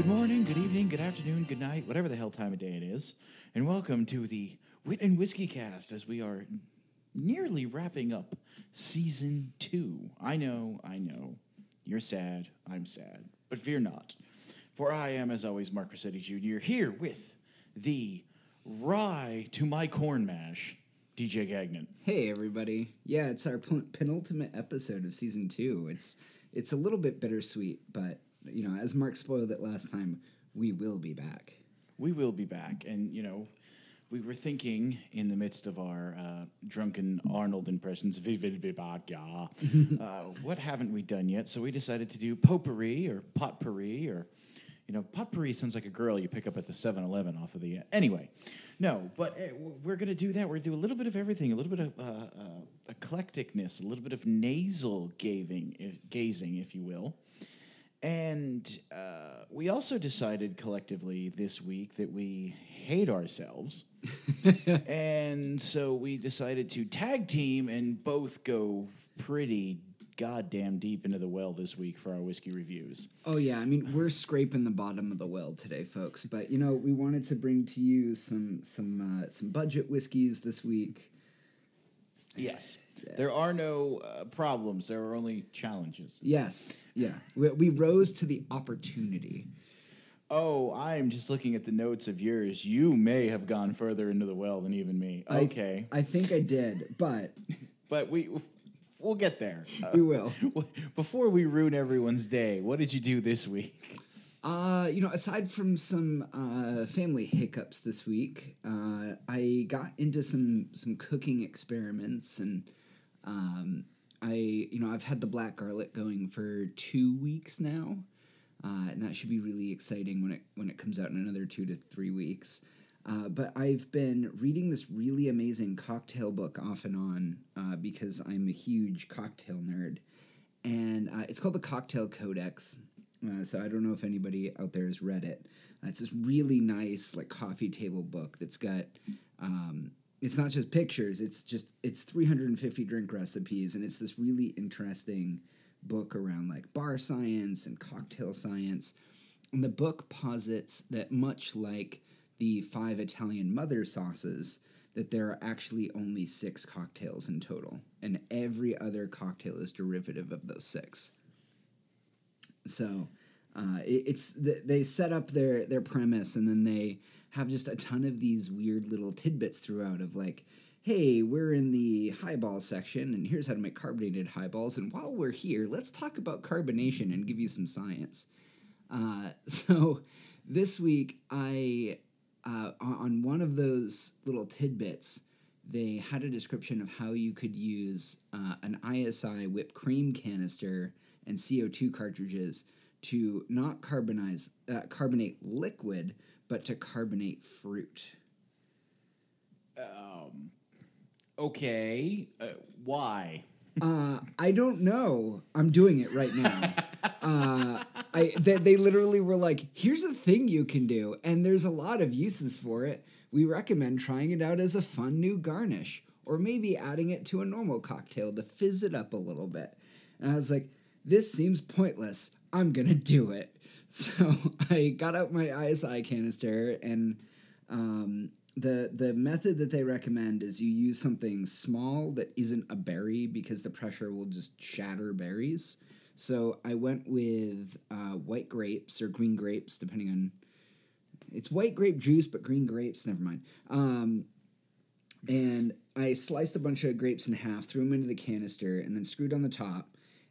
Good morning, good evening, good afternoon, good night, whatever the hell time of day it is, and welcome to the Wit and Whiskey Cast as we are nearly wrapping up Season 2. I know, you're sad, I'm sad, but fear not, for I am, as always, Mark Rossetti Jr., here with the rye to my corn mash, DJ Gagnon. Hey, everybody. Yeah, it's our penultimate episode of Season 2. It's a little bit bittersweet, but... You know, as Mark spoiled it last time, we will be back. We will be back. And, you know, we were thinking in the midst of our drunken Arnold impressions, what haven't we done yet? So we decided to do potpourri or potpourri or, you know, potpourri sounds like a girl you pick up at the 7-Eleven off of the... Anyway, no, but we're going to do that. We're going to do a little bit of everything, a little bit of eclecticness, a little bit of nasal gazing, if you will. And we also decided collectively this week that we hate ourselves. And so we decided to tag team and both go pretty goddamn deep into the well this week for our whiskey reviews. Oh, yeah. I mean, we're scraping the bottom of the well today, folks. But, you know, we wanted to bring to you some budget whiskeys this week. Yes. There are no problems. There are only challenges. Yes. Yeah. We rose to the opportunity. Oh, I'm just looking at the notes of yours. You may have gone further into the well than even me. Okay. I think I did, but... But we'll get there. We will. Before we ruin everyone's day, what did you do this week? You know, aside from some family hiccups this week, I got into some cooking experiments and... I've had the black garlic going for 2 weeks now, and that should be really exciting when it comes out in another 2 to 3 weeks. But I've been reading this really amazing cocktail book off and on, because I'm a huge cocktail nerd, and it's called the Cocktail Codex. So I don't know if anybody out there has read it. It's this really nice, like, coffee table book that's got, it's not just pictures, it's 350 drink recipes, and it's this really interesting book around, like, bar science and cocktail science. And the book posits that much like the 5 Italian mother sauces, that there are actually only 6 cocktails in total, and every other cocktail is derivative of those 6. So they set up their premise, and then they... have just a ton of these weird little tidbits throughout of, like, hey, we're in the highball section, and here's how to make carbonated highballs, and while we're here, let's talk about carbonation and give you some science. So this week, I on one of those little tidbits, they had a description of how you could use an ISI whipped cream canister and CO2 cartridges to not carbonate liquid, but to carbonate fruit. Okay. Why? I don't know. I'm doing it right now. They literally were like, here's a thing you can do, and there's a lot of uses for it. We recommend trying it out as a fun new garnish, or maybe adding it to a normal cocktail to fizz it up a little bit. And I was like, this seems pointless. I'm going to do it. So I got out my ISI canister, and the method that they recommend is you use something small that isn't a berry, because the pressure will just shatter berries. So I went with white grapes or green grapes, depending on... It's white grape juice, but green grapes, never mind. And I sliced a bunch of grapes in half, threw them into the canister, and then screwed on the top.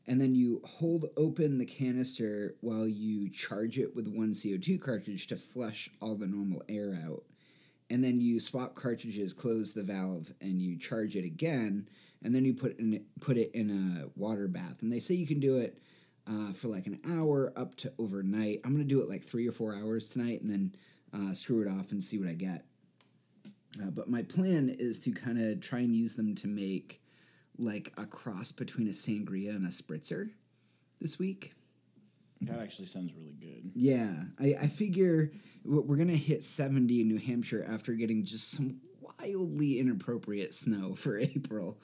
And then you hold open the canister while you charge it with one CO2 cartridge to flush all the normal air out. And then you swap cartridges, close the valve, and you charge it again. And then you put it in a water bath. And they say you can do it for like an hour up to overnight. I'm going to do it like 3 or 4 hours tonight, and then screw it off and see what I get. But my plan is to kind of try and use them to make... like a cross between a sangria and a spritzer this week. That actually sounds really good. Yeah. I figure we're going to hit 70 in New Hampshire after getting just some wildly inappropriate snow for April.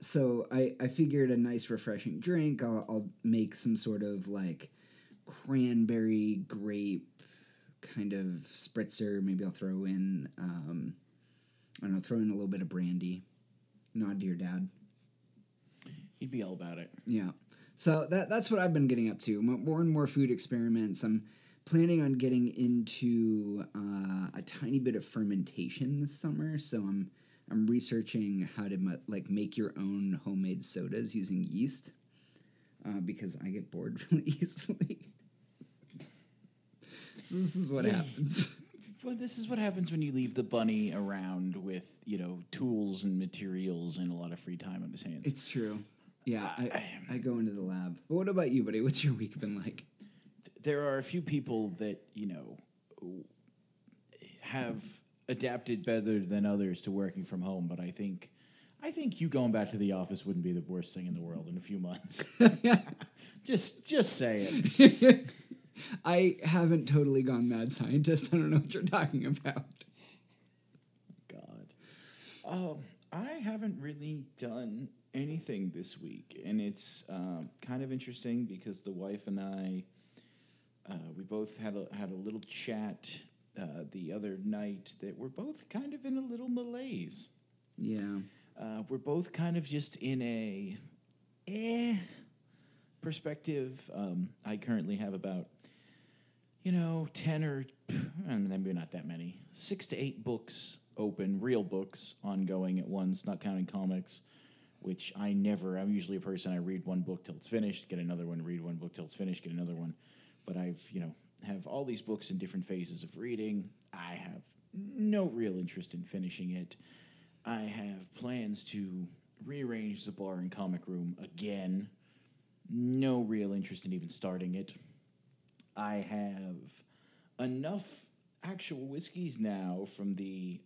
So I figured a nice refreshing drink. I'll make some sort of like cranberry grape kind of spritzer. Maybe I'll throw in, I don't know, throw in a little bit of brandy. Nod to your dad. He'd be all about it. Yeah. So that's what I've been getting up to. More and more food experiments. I'm planning on getting into a tiny bit of fermentation this summer. So I'm researching how to like make your own homemade sodas using yeast because I get bored really easily. So this is what happens. Well, this is what happens when you leave the bunny around with, you know, tools and materials and a lot of free time on his hands. It's true. Yeah, I go into the lab. But what about you, buddy? What's your week been like? There are a few people that, you know, have adapted better than others to working from home, but I think you going back to the office wouldn't be the worst thing in the world in a few months. Just saying. I haven't totally gone mad scientist. I don't know what you're talking about. God. I haven't really done anything this week, and it's kind of interesting because the wife and I, we both had a little chat the other night that we're both kind of in a little malaise. Yeah. We're both kind of just in a perspective. I currently have about, you know, 10 or, and maybe not that many, 6 to 8 books open, real books ongoing at once, not counting comics, which I'm usually a person, I read one book till it's finished, get another one, read one book till it's finished, get another one. But I have all these books in different phases of reading. I have no real interest in finishing it. I have plans to rearrange the bar and comic room again. No real interest in even starting it. I have enough actual whiskeys now from the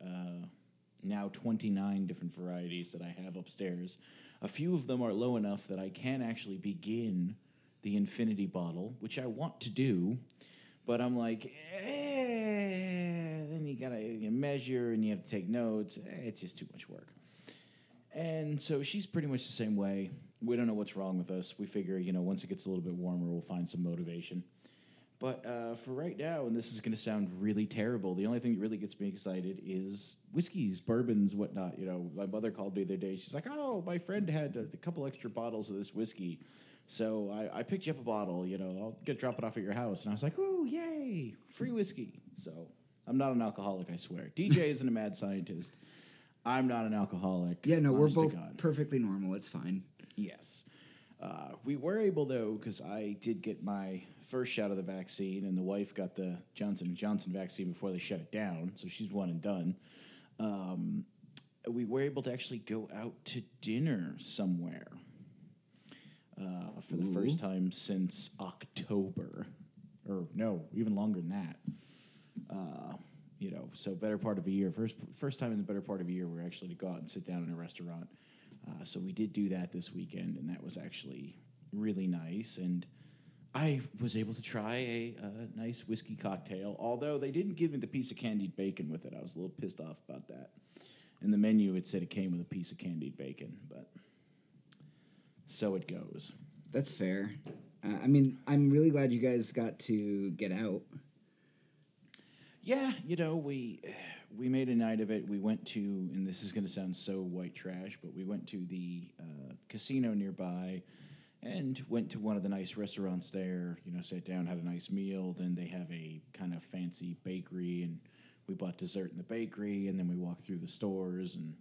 now 29 different varieties that I have upstairs. A few of them are low enough that I can actually begin the infinity bottle, which I want to do, but I'm like, then you gotta measure and you have to take notes. It's just too much work. And so she's pretty much the same way. We don't know what's wrong with us. We figure, you know, once it gets a little bit warmer, we'll find some motivation. But for right now, and this is going to sound really terrible, the only thing that really gets me excited is whiskeys, bourbons, whatnot. You know, my mother called me the other day. She's like, oh, my friend had a couple extra bottles of this whiskey, so I picked you up a bottle. You know, I'll drop it off at your house. And I was like, ooh, yay, free whiskey. So I'm not an alcoholic, I swear. DJ isn't a mad scientist. I'm not an alcoholic. Yeah, no, we're both perfectly normal. It's fine. Yes. We were able, though, because I did get my first shot of the vaccine, and the wife got the Johnson & Johnson vaccine before they shut it down, so she's one and done. We were able to actually go out to dinner somewhere for the first time since October. Or, no, even longer than that. You know, so better part of a year. First time in the better part of a year we're actually to go out and sit down in a restaurant. So we did do that this weekend, and that was actually really nice. And I was able to try a nice whiskey cocktail, although they didn't give me the piece of candied bacon with it. I was a little pissed off about that. In the menu, it said it came with a piece of candied bacon, but so it goes. That's fair. I mean, I'm really glad you guys got to get out. Yeah, you know, we made a night of it. We went to, and this is going to sound so white trash, but we went to the casino nearby and went to one of the nice restaurants there, you know, sat down, had a nice meal. Then they have a kind of fancy bakery, and we bought dessert in the bakery, and then we walked through the stores. And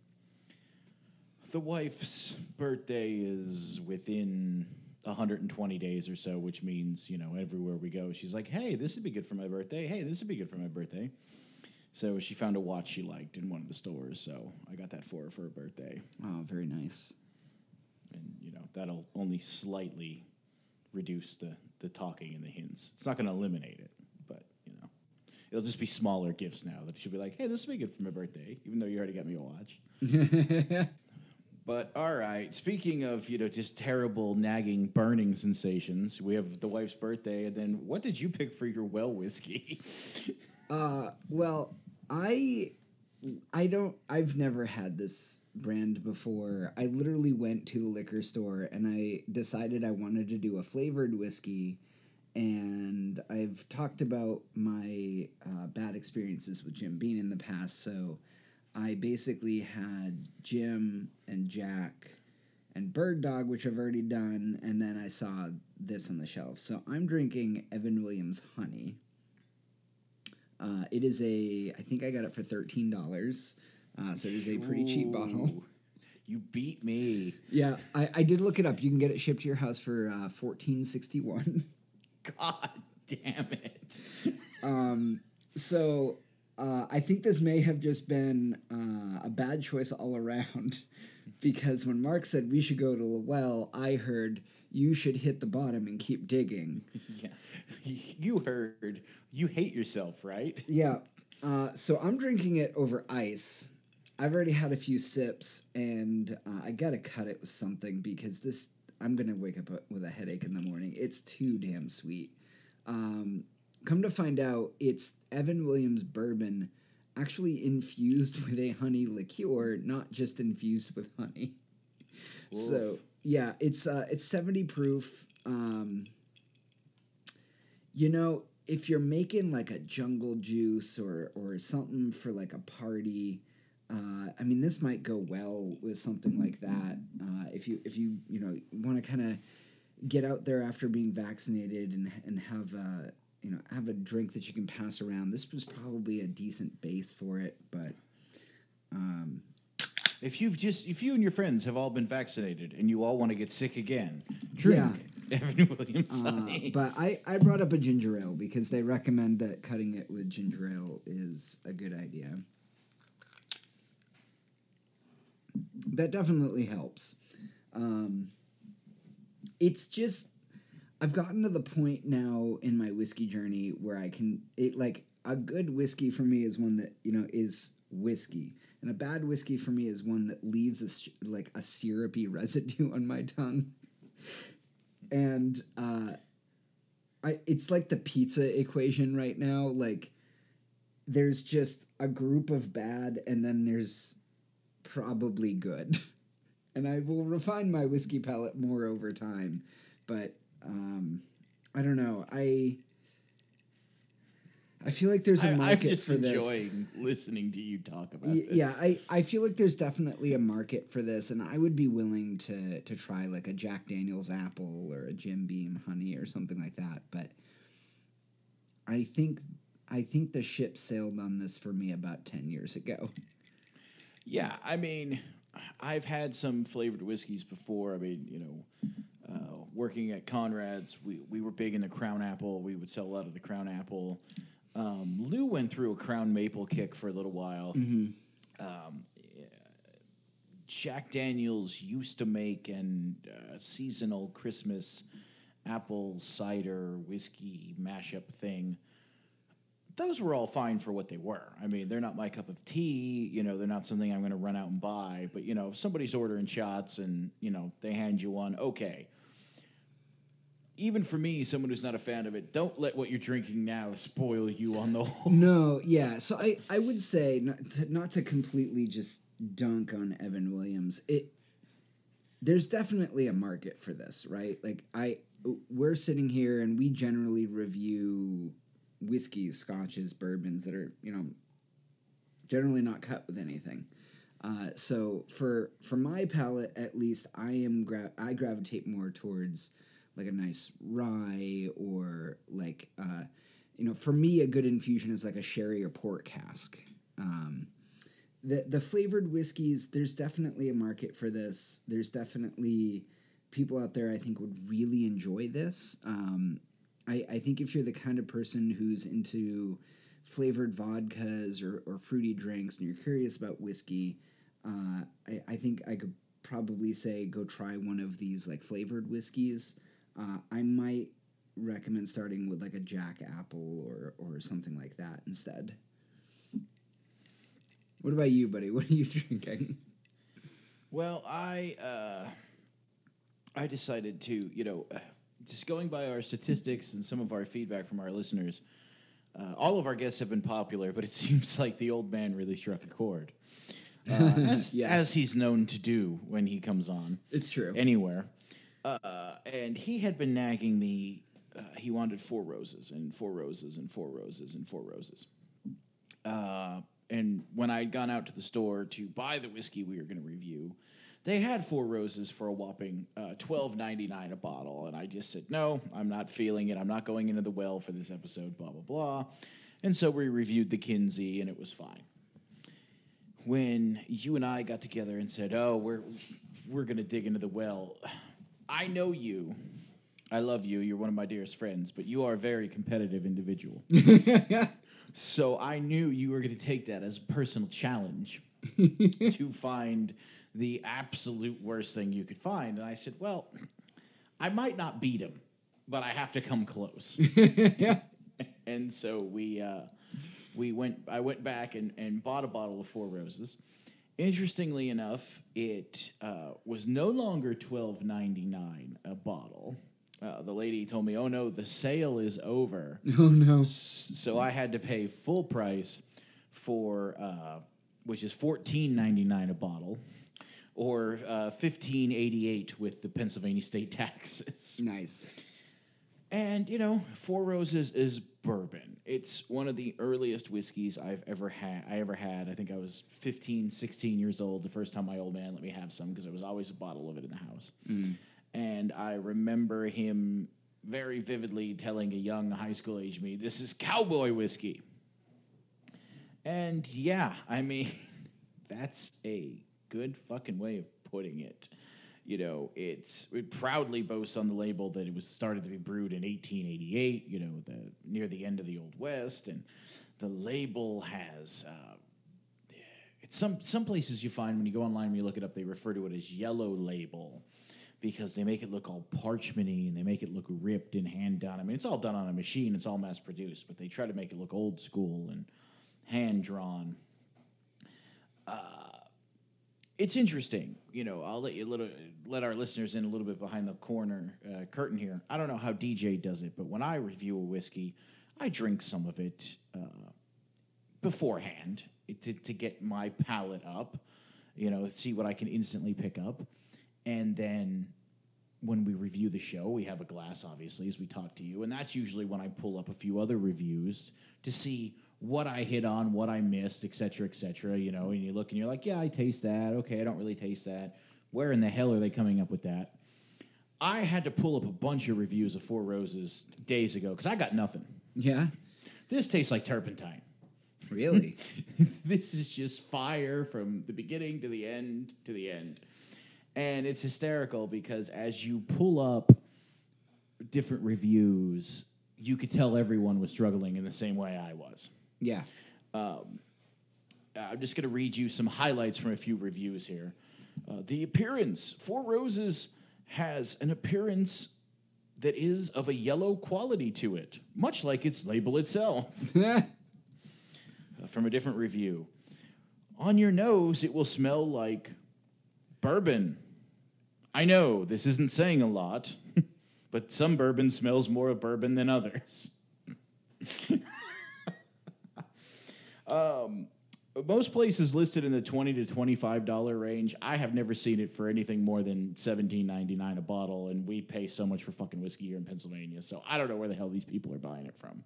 the wife's birthday is within 120 days or so, which means, you know, everywhere we go, she's like, hey, this would be good for my birthday. Hey, this would be good for my birthday. So she found a watch she liked in one of the stores, so I got that for her birthday. Oh, very nice. And, you know, that'll only slightly reduce the talking and the hints. It's not going to eliminate it, but, you know, it'll just be smaller gifts now that she'll be like, hey, this would be good for my birthday, even though you already got me a watch. But, all right, speaking of, you know, just terrible, nagging, burning sensations, we have the wife's birthday, and then what did you pick for your well whiskey? Well, I've never had this brand before. I literally went to the liquor store, and I decided I wanted to do a flavored whiskey, And I've talked about my bad experiences with Jim Beam in the past, so I basically had Jim and Jack and Bird Dog, which I've already done, and then I saw this on the shelf. So I'm drinking Evan Williams Honey. It is a, I think I got it for $13, so it is a pretty cheap bottle. You beat me. Yeah, I did look it up. You can get it shipped to your house for $14.61. God damn it. I think this may have just been a bad choice all around, because when Mark said we should go to the well, I heard you should hit the bottom and keep digging. Yeah, you heard you hate yourself, right? Yeah. So I'm drinking it over ice. I've already had a few sips, and I gotta cut it with something, because this, I'm gonna wake up with a headache in the morning. It's too damn sweet. Come to find out, it's Evan Williams bourbon actually infused with a honey liqueur, not just infused with honey. Oof. So yeah, it's 70 proof. You know, if you're making like a jungle juice or something for like a party, I mean, this might go well with something like that. If you want to kind of get out there after being vaccinated and have a drink that you can pass around, this was probably a decent base for it. But if you and your friends have all been vaccinated and you all want to get sick again, drink Evan Williams Honey. But I brought up a ginger ale because they recommend that cutting it with ginger ale is a good idea. That definitely helps. It's just, I've gotten to the point now in my whiskey journey where a good whiskey for me is one that, is whiskey. And a bad whiskey for me is one that leaves a syrupy residue on my tongue. And it's like the pizza equation right now. Like, there's just a group of bad, and then there's probably good. And I will refine my whiskey palate more over time. But I don't know. I feel like there's a market for this. I'm just enjoying listening to you talk about this. Yeah, I feel like there's definitely a market for this, and I would be willing to try like a Jack Daniel's apple or a Jim Beam honey or something like that. But I think the ship sailed on this for me about 10 years ago. Yeah, I mean, I've had some flavored whiskeys before. I mean, working at Conrad's, we were big into Crown Apple. We would sell a lot of the Crown Apple. Lou went through a Crown Maple kick for a little while. Mm-hmm. Jack Daniel's used to make a seasonal Christmas apple cider whiskey mashup thing. Those were all fine for what they were. I mean, they're not my cup of tea. They're not something I'm going to run out and buy. But, if somebody's ordering shots and, they hand you one, okay. Even for me, someone who's not a fan of it, don't let what you're drinking now spoil you on the whole. No, yeah. So I would say not to completely just dunk on Evan Williams. There's definitely a market for this, right? Like, we're sitting here and we generally review whiskeys, scotches, bourbons that are, generally not cut with anything. So for my palate, at least, I gravitate more towards like a nice rye or like, for me, a good infusion is like a sherry or port cask. The flavored whiskeys, there's definitely a market for this. There's definitely people out there I think would really enjoy this. I think if you're the kind of person who's into flavored vodkas or fruity drinks and you're curious about whiskey, I think I could probably say go try one of these like flavored whiskeys. I might recommend starting with like a Jack Apple or something like that instead. What about you, buddy? What are you drinking? Well, I decided to, just going by our statistics and some of our feedback from our listeners, all of our guests have been popular, but it seems like the old man really struck a chord, as he's known to do when he comes on. It's true. Anywhere. And he had been nagging me he wanted Four Roses and Four Roses and Four Roses and Four Roses. And when I had gone out to the store to buy the whiskey we were going to review, they had Four Roses for a whopping $12.99 a bottle. And I just said, no, I'm not feeling it. I'm not going into the well for this episode, blah, blah, blah. And so we reviewed the Kinsey, and it was fine. When you and I got together and said, oh, we're going to dig into the well, I know you. I love you. You're one of my dearest friends, but you are a very competitive individual. So I knew you were going to take that as a personal challenge to find the absolute worst thing you could find. And I said, well, I might not beat him, but I have to come close. And so I went back and bought a bottle of Four Roses. Interestingly enough, it was no longer $12.99 a bottle. The lady told me, oh, no, the sale is over. Oh, no. So I had to pay full price for, which is $14.99 a bottle, or $15.88 with the Pennsylvania state taxes. Nice. And, you know, Four Roses is bourbon. It's one of the earliest whiskeys I've ever had. I think I was 15, 16 years old the first time my old man let me have some, because there was always a bottle of it in the house. Mm. And I remember him very vividly telling a young high school age me, this is cowboy whiskey. And yeah, I mean, that's a good fucking way of putting it. You know, it proudly boasts on the label that it was started to be brewed in 1888, you know, near the end of the Old West. And the label has... it's some places you find when you go online and you look it up, they refer to it as yellow label, because they make it look all parchmenty and they make it look ripped and hand-done. I mean, it's all done on a machine. It's all mass-produced, but they try to make it look old school and hand-drawn. It's interesting. You know, I'll let our listeners in a little bit behind the curtain here. I don't know how DJ does it, but when I review a whiskey, I drink some of it beforehand to get my palate up, you know, see what I can instantly pick up. And then when we review the show, we have a glass, obviously, as we talk to you. And that's usually when I pull up a few other reviews to see what I hit on, what I missed, et cetera, et cetera. You know, and you look and you're like, yeah, I taste that. Okay, I don't really taste that. Where in the hell are they coming up with that? I had to pull up a bunch of reviews of Four Roses days ago because I got nothing. Yeah. This tastes like turpentine. Really? This is just fire from the beginning to the end to the end. And it's hysterical because as you pull up different reviews, you could tell everyone was struggling in the same way I was. Yeah. I'm just going to read you some highlights from a few reviews here. The appearance. Four Roses has an appearance that is of a yellow quality to it, much like its label itself. From a different review. On your nose, it will smell like bourbon. I know, this isn't saying a lot, but some bourbon smells more of bourbon than others. Most places listed in the $20 to $25 range, I have never seen it for anything more than $17.99 a bottle, and we pay so much for fucking whiskey here in Pennsylvania, so I don't know where the hell these people are buying it from.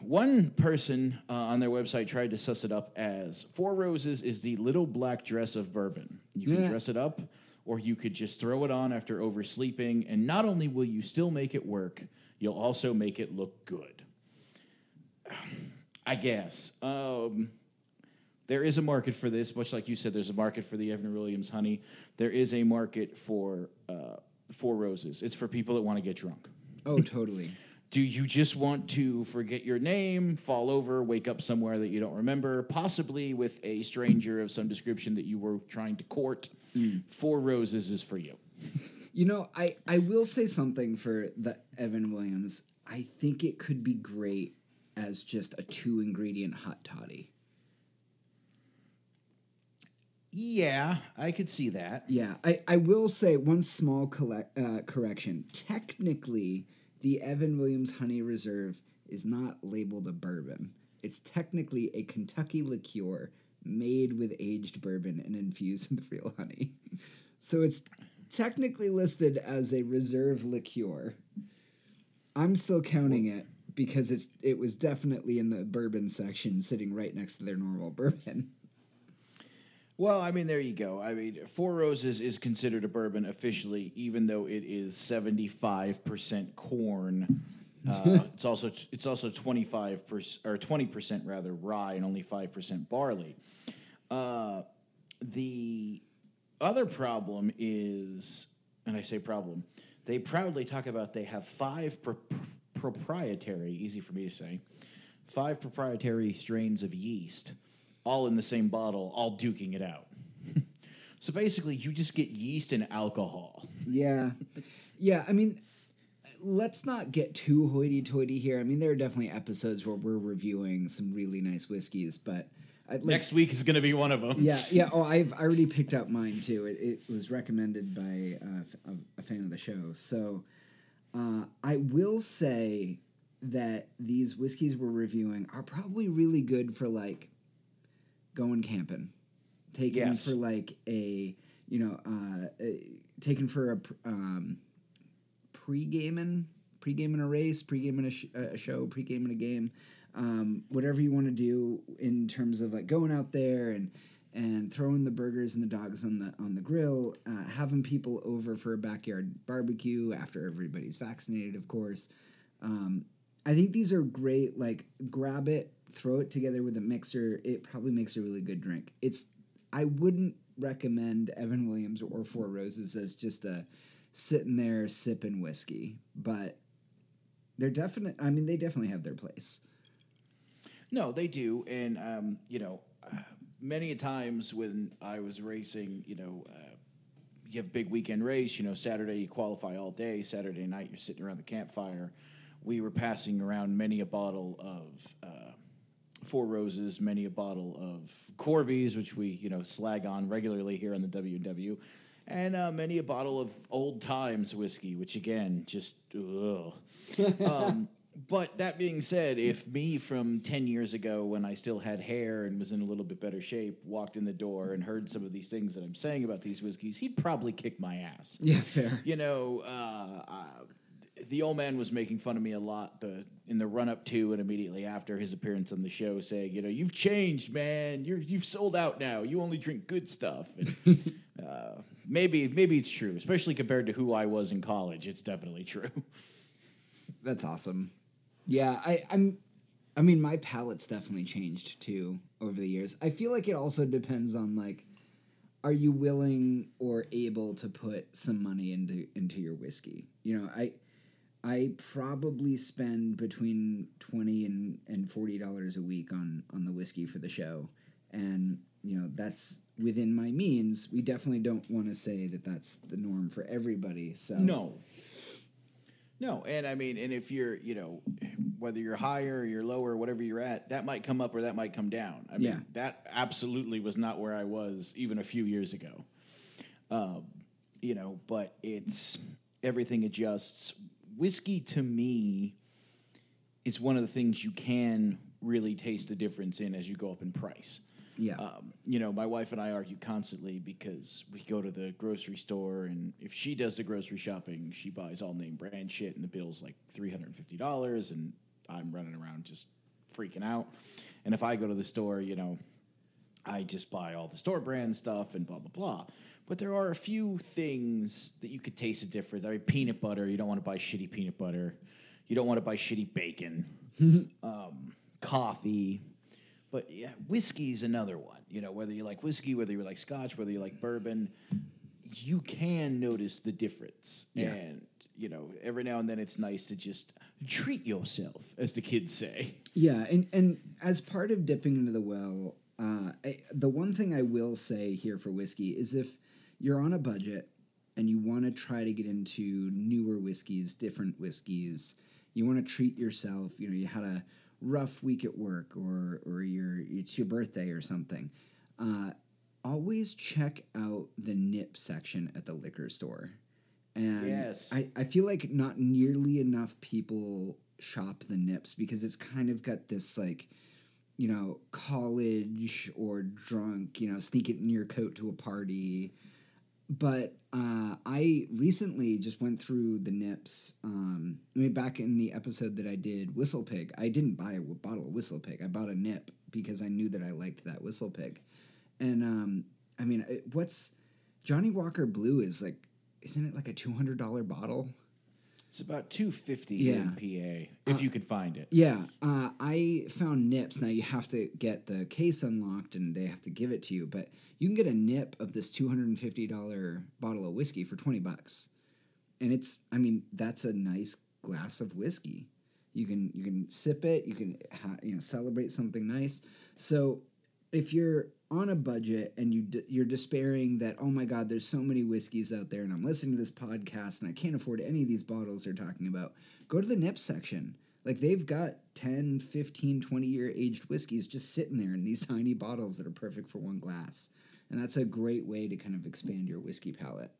One person on their website tried to suss it up as Four Roses is the little black dress of bourbon. You can dress it up, or you could just throw it on after oversleeping, and not only will you still make it work, you'll also make it look good. I guess. There is a market for this, much like you said, there's a market for the Evan Williams Honey. There is a market for Four Roses. It's for people that want to get drunk. Oh, totally. Do you just want to forget your name, fall over, wake up somewhere that you don't remember, possibly with a stranger of some description that you were trying to court? Four Roses is for you. You know, I will say something for the Evan Williams. I think it could be great as just a 2-ingredient hot toddy. Yeah, I could see that. Yeah, I will say one small correction. Technically, the Evan Williams Honey Reserve is not labeled a bourbon. It's technically a Kentucky liqueur made with aged bourbon and infused with real honey. So it's technically listed as a reserve liqueur. I'm still counting it because it was definitely in the bourbon section, sitting right next to their normal bourbon. Well, I mean, there you go. I mean, Four Roses is considered a bourbon officially, even though it is 75% corn. It's also 20% rather rye and only 5% barley. The other problem is, and I say problem, they proudly talk about they have five proprietary strains of yeast, all in the same bottle, all duking it out. So basically, you just get yeast and alcohol. Yeah. Yeah, I mean, let's not get too hoity-toity here. I mean, there are definitely episodes where we're reviewing some really nice whiskeys, but... next week is going to be one of them. Yeah. Oh, I've already picked up mine, too. It was recommended by a fan of the show. So I will say that these whiskeys we're reviewing are probably really good for, like, going camping, pre-gaming a race, pre-gaming a show, pre-gaming a game, whatever you want to do in terms of like going out there and throwing the burgers and the dogs on the grill, having people over for a backyard barbecue after everybody's vaccinated, of course. I think these are great. Like, grab it, throw it together with a mixer. It probably makes a really good drink. I wouldn't recommend Evan Williams or Four Roses as just a sitting there sipping whiskey, but they definitely have their place. No, they do. And, many times when I was racing, you have a big weekend race, Saturday you qualify all day, Saturday night you're sitting around the campfire. We were passing around many a bottle of Four Roses, many a bottle of Corby's, which we, slag on regularly here on the WW, and many a bottle of Old Times whiskey, which, again, just, ugh. But that being said, if me from 10 years ago when I still had hair and was in a little bit better shape walked in the door and heard some of these things that I'm saying about these whiskeys, he'd probably kick my ass. Yeah, fair. The old man was making fun of me a lot in the run-up to and immediately after his appearance on the show, saying, you've changed, man. You've sold out now. You only drink good stuff. And, maybe it's true, especially compared to who I was in college. It's definitely true. That's awesome. Yeah, I mean, my palate's definitely changed, too, over the years. I feel like it also depends on, like, are you willing or able to put some money into your whiskey? I probably spend between $20 and $40 a week on the whiskey for the show. And, that's within my means. We definitely don't want to say that that's the norm for everybody. So No. And I mean, and if you're, whether you're higher or you're lower, whatever you're at, that might come up or that might come down. I mean, that absolutely was not where I was even a few years ago. But it's everything adjusts. Whiskey, to me, is one of the things you can really taste the difference in as you go up in price. Yeah. My wife and I argue constantly because we go to the grocery store, and if she does the grocery shopping, she buys all name brand shit, and the bill's like $350, and I'm running around just freaking out. And if I go to the store, I just buy all the store brand stuff and blah, blah, blah. But there are a few things that you could taste the difference. I mean, peanut butter, you don't want to buy shitty peanut butter. You don't want to buy shitty bacon. Coffee. But yeah, whiskey's another one. Whether you like whiskey, whether you like scotch, whether you like bourbon, you can notice the difference. Yeah. And, every now and then it's nice to just treat yourself, as the kids say. Yeah, and as part of dipping into the well, the one thing I will say here for whiskey is if you're on a budget and you want to try to get into newer whiskeys, different whiskeys, you want to treat yourself, you had a rough week at work or it's your birthday or something, always check out the nip section at the liquor store. And yes. I feel like not nearly enough people shop the nips because it's kind of got this like, college or drunk, sneak it in your coat to a party. But I recently just went through the Nips. I mean, back in the episode that I did Whistlepig, I didn't buy a bottle of Whistlepig. I bought a nip because I knew that I liked that Whistlepig. And, I mean, what's... Johnny Walker Blue is like... Isn't it like a $200 bottle? It's about $250 in PA, if you can find it. Yeah. I found nips. Now, you have to get the case unlocked, and they have to give it to you. But you can get a nip of this $250 bottle of whiskey for $20. And it's, I mean, that's a nice glass of whiskey. You can sip it. You can celebrate something nice. So if you're on a budget and you're despairing that, oh my God, there's so many whiskeys out there and I'm listening to this podcast and I can't afford any of these bottles they're talking about, go to the nip section. Like, they've got 10, 15, 20-year aged whiskeys just sitting there in these tiny bottles that are perfect for one glass. And that's a great way to kind of expand your whiskey palate.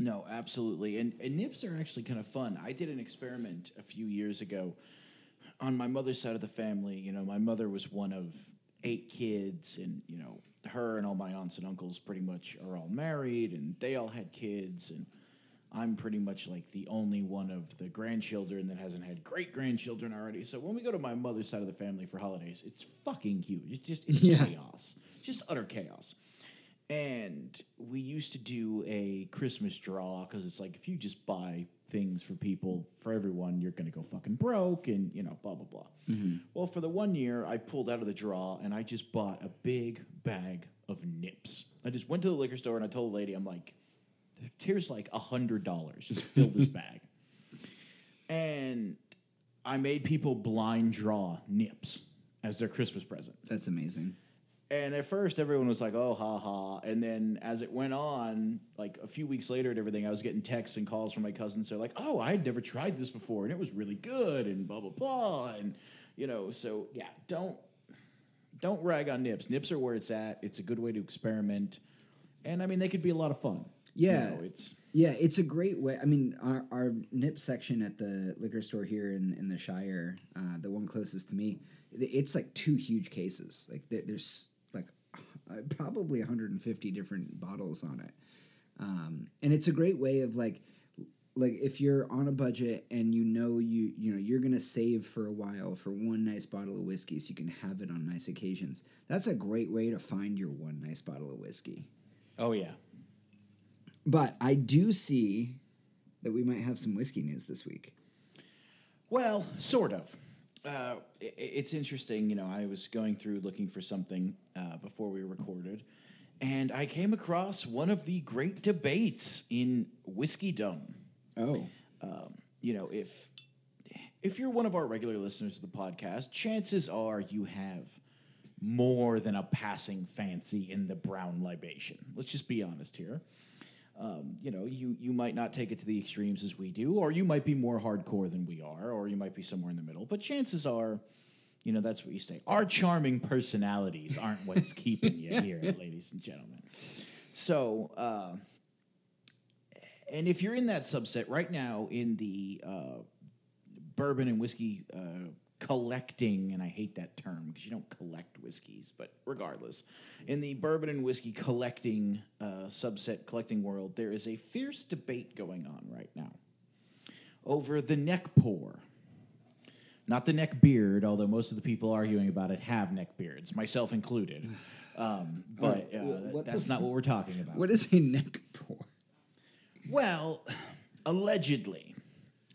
No, absolutely. And nips are actually kind of fun. I did an experiment a few years ago on my mother's side of the family. You know, my mother was one of 8 kids, and, you know, her and all my aunts and uncles pretty much are all married, and they all had kids, and I'm pretty much like the only one of the grandchildren that hasn't had great-grandchildren already. So when we go to my mother's side of the family for holidays, it's fucking huge. It's chaos. Just utter chaos. And we used to do a Christmas draw, because it's like, if you just buy things for people, for everyone, you're going to go fucking broke and, you know, blah, blah, blah. Mm-hmm. Well, for the one year, I pulled out of the draw and I just bought a big bag of nips. I just went to the liquor store and I told the lady, I'm like, here's like $100. Just fill this bag. And I made people blind draw nips as their Christmas present. That's amazing. And at first, everyone was like, oh, ha, ha. And then as it went on, like a few weeks later and everything, I was getting texts and calls from my cousins. They're like, oh, I had never tried this before, and it was really good, and blah, blah, blah. And, you know, so, yeah, don't rag on nips. Nips are where it's at. It's a good way to experiment. And, I mean, they could be a lot of fun. Yeah. You know, it's a great way. I mean, our nip section at the liquor store here in the Shire, the one closest to me, it's like 2 huge cases. Like, there's... probably 150 different bottles on it. And it's a great way of like if you're on a budget and you know you're going to save for a while for one nice bottle of whiskey so you can have it on nice occasions. That's a great way to find your one nice bottle of whiskey. Oh, yeah. But I do see that we might have some whiskey news this week. Well, sort of. It's interesting, you know, I was going through looking for something before we recorded, and I came across one of the great debates in Whiskey-dom. Oh. You know, if you're one of our regular listeners to the podcast, chances are you have more than a passing fancy in the brown libation. Let's just be honest here. You know, you might not take it to the extremes as we do, or you might be more hardcore than we are, or you might be somewhere in the middle. But chances are, you know, that's what you say. Our charming personalities aren't what's keeping you here, ladies and gentlemen. So, and if you're in that subset right now in the bourbon and whiskey collecting, and I hate that term because you don't collect whiskeys, but regardless, in the bourbon and whiskey collecting subset, collecting world, there is a fierce debate going on right now over the neck pour. Not the neck beard, although most of the people arguing about it have neck beards, myself included. But that's not what we're talking about. What is a neck pour? Well, allegedly,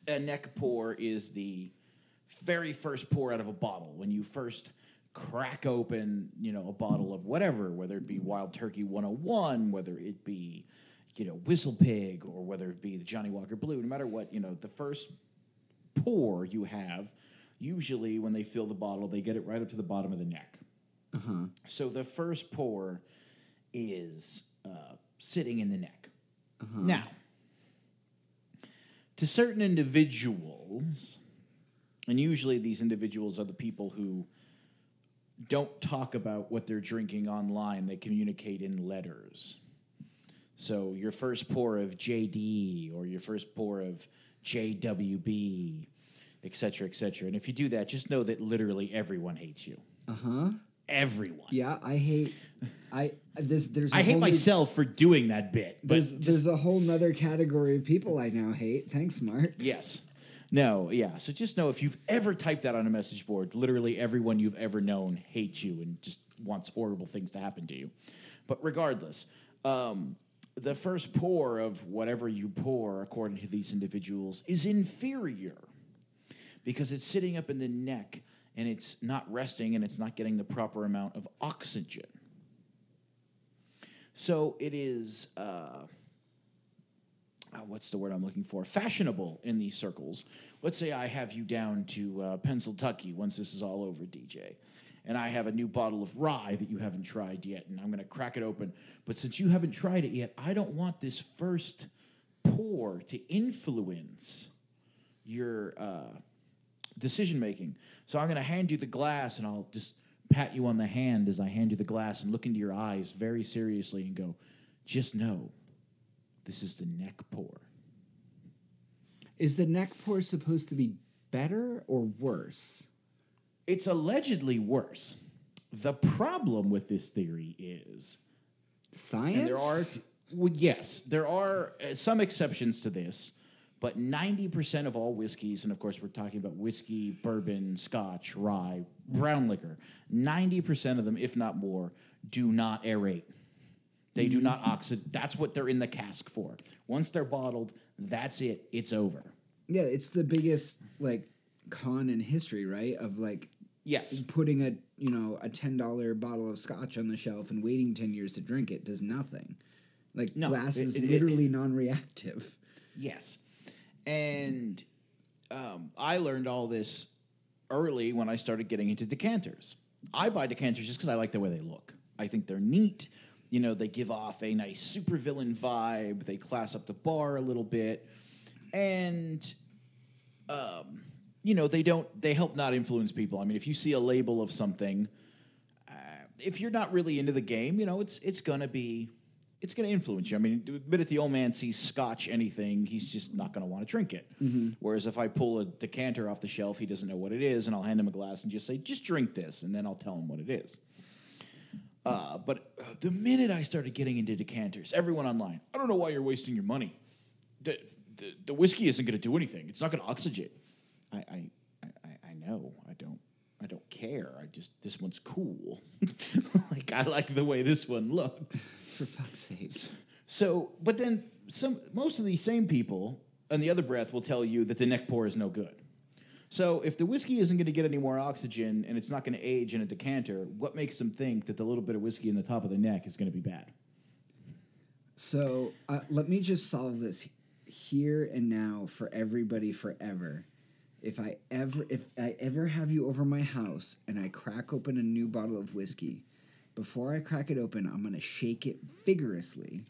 a neck pour is the very first pour out of a bottle, when you first crack open, you know, a bottle of whatever, whether it be Wild Turkey 101, whether it be, you know, Whistlepig, or whether it be the Johnny Walker Blue, no matter what, you know, the first pour you have, usually when they fill the bottle, they get it right up to the bottom of the neck. Uh-huh. So the first pour is sitting in the neck. Uh-huh. Now, to certain individuals... And usually these individuals are the people who don't talk about what they're drinking online. They communicate in letters. So your first pour of JD or your first pour of JWB, et cetera, et cetera. And if you do that, just know that literally everyone hates you. Uh-huh. everyone. Yeah, I hate. I hate myself for doing that bit. But there's a whole nother category of people I now hate. Thanks, Mark. Yes. No, yeah. So just know if you've ever typed that on a message board, literally everyone you've ever known hates you and just wants horrible things to happen to you. But regardless, the first pour of whatever you pour, according to these individuals, is inferior because it's sitting up in the neck and it's not resting and it's not getting the proper amount of oxygen. So it is... what's the word I'm looking for? Fashionable in these circles. Let's say I have you down to Pennsylvania once this is all over, DJ. And I have a new bottle of rye that you haven't tried yet, and I'm going to crack it open. But since you haven't tried it yet, I don't want this first pour to influence your decision-making. So I'm going to hand you the glass, and I'll just pat you on the hand as I hand you the glass and look into your eyes very seriously and go, just know. This is the neck pour. Is the neck pour supposed to be better or worse? It's allegedly worse. The problem with this theory is... Science? And there are, well, yes, there are some exceptions to this, but 90% of all whiskeys, and of course we're talking about whiskey, bourbon, scotch, rye, brown liquor, 90% of them, if not more, do not aerate. They do not oxidize. That's what they're in the cask for. Once they're bottled, that's it. It's over. Yeah, it's the biggest con in history, right? Of yes, putting a $10 bottle of scotch on the shelf and waiting 10 years to drink it does nothing. Glass is literally non-reactive. Yes, and I learned all this early when I started getting into decanters. I buy decanters just because I like the way they look. I think they're neat. You know, they give off a nice supervillain vibe. They class up the bar a little bit. And, they help not influence people. I mean, if you see a label of something, if you're not really into the game, it's going to influence you. I mean, the minute the old man sees scotch anything, he's just not going to want to drink it. Mm-hmm. Whereas if I pull a decanter off the shelf, he doesn't know what it is, and I'll hand him a glass and just say, just drink this, and then I'll tell him what it is. But the minute I started getting into decanters, everyone online, I don't know why you're wasting your money. The whiskey isn't going to do anything. It's not going to oxygenate. I know. I don't care. This one's cool. I like the way this one looks. For fuck's sake. So, but then most of these same people on the other breath will tell you that the neck pour is no good. So if the whiskey isn't going to get any more oxygen and it's not going to age in a decanter, what makes them think that the little bit of whiskey in the top of the neck is going to be bad? So let me just solve this here and now for everybody forever. If I ever have you over my house and I crack open a new bottle of whiskey, before I crack it open, I'm going to shake it vigorously,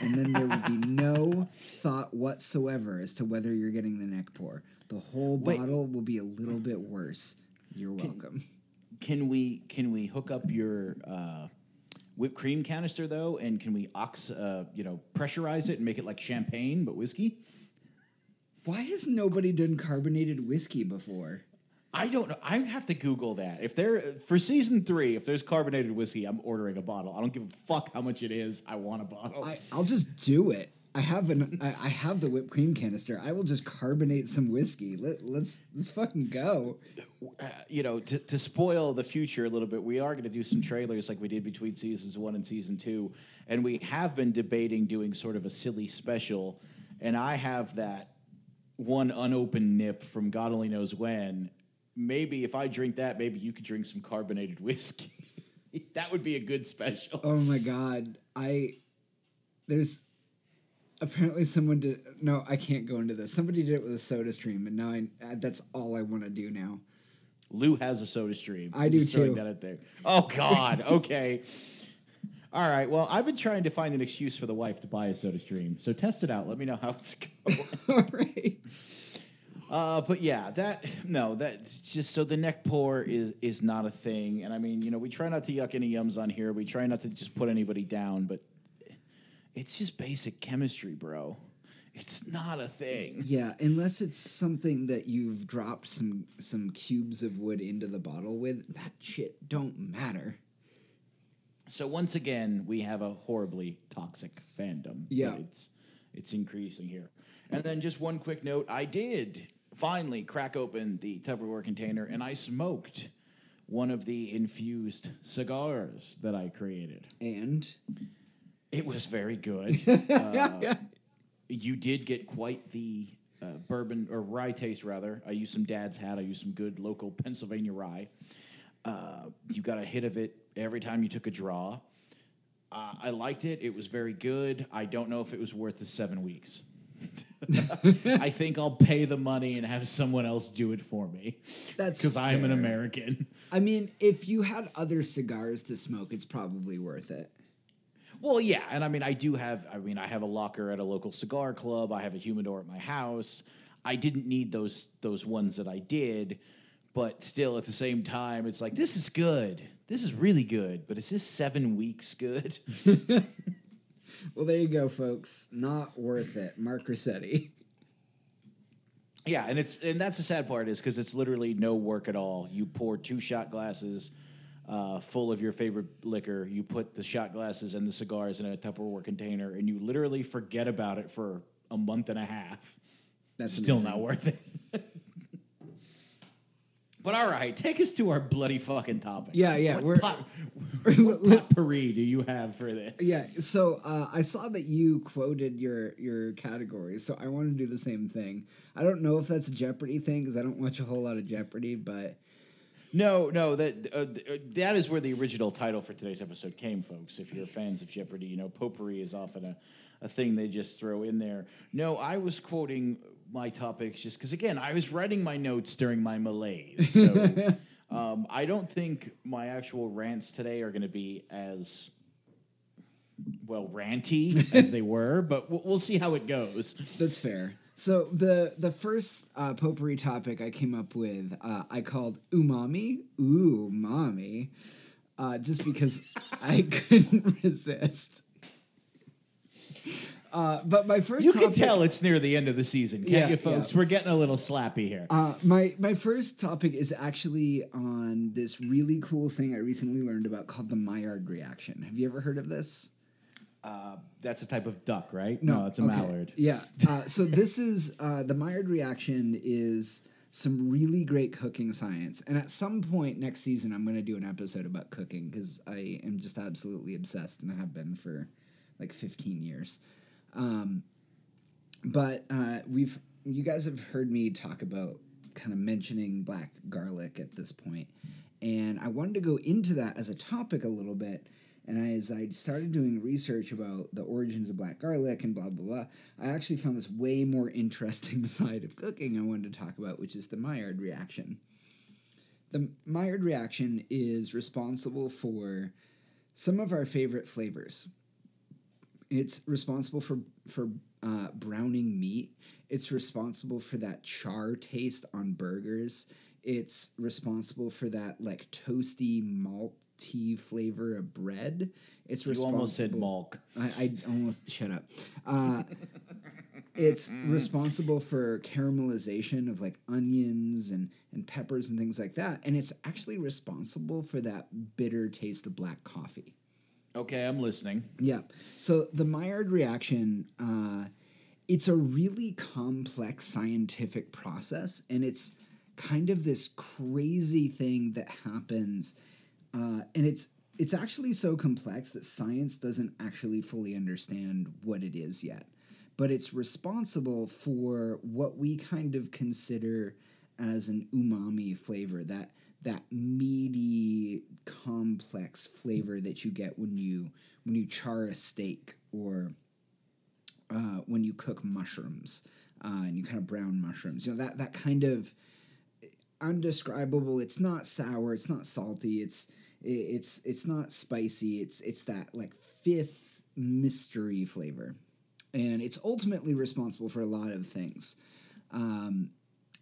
and then there will be no thought whatsoever as to whether you're getting the neck pour. The whole bottle will be a little bit worse. You're welcome. Can we hook up your whipped cream canister though, and can we pressurize it and make it like champagne but whiskey? Why has nobody done carbonated whiskey before? I don't know. I have to Google that. For season 3, if there's carbonated whiskey, I'm ordering a bottle. I don't give a fuck how much it is. I want a bottle. I'll just do it. I have the whipped cream canister. I will just carbonate some whiskey. Let's fucking go. To spoil the future a little bit, we are going to do some trailers like we did between seasons 1 and season 2, and we have been debating doing sort of a silly special. And I have that one unopened nip from God only knows when. Maybe if I drink that, maybe you could drink some carbonated whiskey. That would be a good special. Oh my God! Apparently someone did... No, I can't go into this. Somebody did it with a soda stream, and now that's all I want to do now. Lou has a soda stream. I do, too. Throwing that out there. Oh, God. Okay. All right. Well, I've been trying to find an excuse for the wife to buy a soda stream, so test it out. Let me know how it's going. All right. But, yeah, that's just... So the neck pour is not a thing. And, I mean, we try not to yuck any yums on here. We try not to just put anybody down, but... It's just basic chemistry, bro. It's not a thing. Yeah, unless it's something that you've dropped some cubes of wood into the bottle with, that shit don't matter. So once again, we have a horribly toxic fandom. Yeah. It's increasing here. And then just one quick note. I did finally crack open the Tupperware container, and I smoked one of the infused cigars that I created. And? It was very good. You did get quite the bourbon or rye taste, rather. I used some Dad's Hat. I used some good local Pennsylvania rye. You got a hit of it every time you took a draw. I liked it. It was very good. I don't know if it was worth the 7 weeks. I think I'll pay the money and have someone else do it for me. That's because I'm an American. I mean, if you had other cigars to smoke, it's probably worth it. Well, yeah, and I mean, I have a locker at a local cigar club. I have a humidor at my house. I didn't need those ones that I did, but still, at the same time, it's like, this is good. This is really good, but is this 7 weeks good? Well, there you go, folks. Not worth it. Mark Rossetti. Yeah, and that's the sad part is because it's literally no work at all. You pour 2 shot glasses full of your favorite liquor. You put the shot glasses and the cigars in a Tupperware container, and you literally forget about it for a month and a half. That's still amazing. Not worth it. But all right, take us to our bloody fucking topic. Yeah. What potpourri do you have for this? Yeah, so I saw that you quoted your category, so I want to do the same thing. I don't know if that's a Jeopardy thing, because I don't watch a whole lot of Jeopardy, but... No, that is where the original title for today's episode came, folks. If you're fans of Jeopardy, you know, potpourri is often a thing they just throw in there. No, I was quoting... my topics just because, again, I was writing my notes during my malaise. So I don't think my actual rants today are going to be as, well, ranty as they were, but we'll see how it goes. That's fair. So the first potpourri topic I came up with, I called umami. Ooh, mommy. Just because I couldn't resist. But my first topic... You can tell it's near the end of the season, can't you, folks? Yeah. We're getting a little slappy here. My first topic is actually on this really cool thing I recently learned about called the Maillard reaction. Have you ever heard of this? That's a type of duck, right? No, it's a mallard. Yeah. So this is... the Maillard reaction is some really great cooking science. And at some point next season, I'm going to do an episode about cooking because I am just absolutely obsessed and I have been for like 15 years. But you guys have heard me talk about kind of mentioning black garlic at this point, and I wanted to go into that as a topic a little bit. And as I started doing research about the origins of black garlic and blah, blah, blah, I actually found this way more interesting side of cooking I wanted to talk about, which is the Maillard reaction. The Maillard reaction is responsible for some of our favorite flavors. It's responsible for browning meat. It's responsible for that char taste on burgers. It's responsible for that like toasty malty flavor of bread. It's responsible. You almost said malk. I almost shut up. It's responsible for caramelization of like onions and peppers and things like that. And it's actually responsible for that bitter taste of black coffee. Okay, I'm listening. Yeah. So the Maillard reaction, it's a really complex scientific process, and it's kind of this crazy thing that happens. And it's actually so complex that science doesn't actually fully understand what it is yet. But it's responsible for what we kind of consider as an umami flavor, that meaty, complex flavor that you get when you char a steak or when you cook mushrooms and you kind of brown mushrooms. You know, that kind of undescribable. It's not sour. It's not salty. It's not spicy. It's that like fifth mystery flavor, and it's ultimately responsible for a lot of things.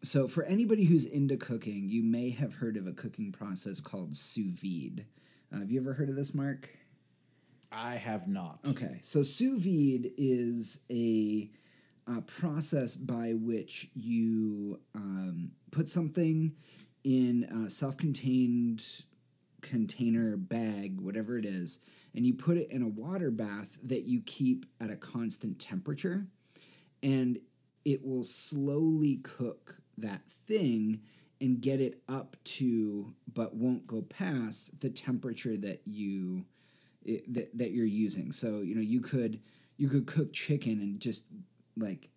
So for anybody who's into cooking, you may have heard of a cooking process called sous vide. Have you ever heard of this, Mark? I have not. Okay. So sous vide is a process by which you put something in a self-contained container, bag, whatever it is, and you put it in a water bath that you keep at a constant temperature, and it will slowly cook that thing and get it up to, but won't go past, the temperature that you're using. So, you know, you could cook chicken and just, like,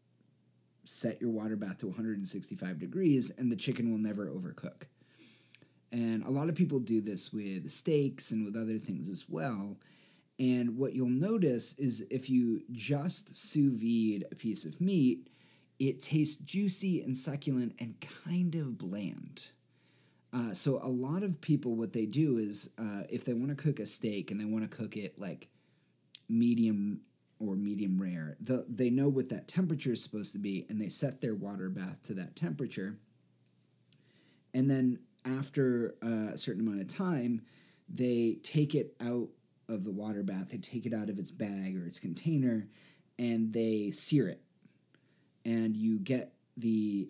set your water bath to 165 degrees, and the chicken will never overcook. And a lot of people do this with steaks and with other things as well. And what you'll notice is if you just sous vide a piece of meat, it tastes juicy and succulent and kind of bland. So a lot of people, what they do is if they want to cook a steak and they want to cook it like medium or medium rare, they know what that temperature is supposed to be, and they set their water bath to that temperature. And then after a certain amount of time, they take it out of the water bath, they take it out of its bag or its container, and they sear it. And you get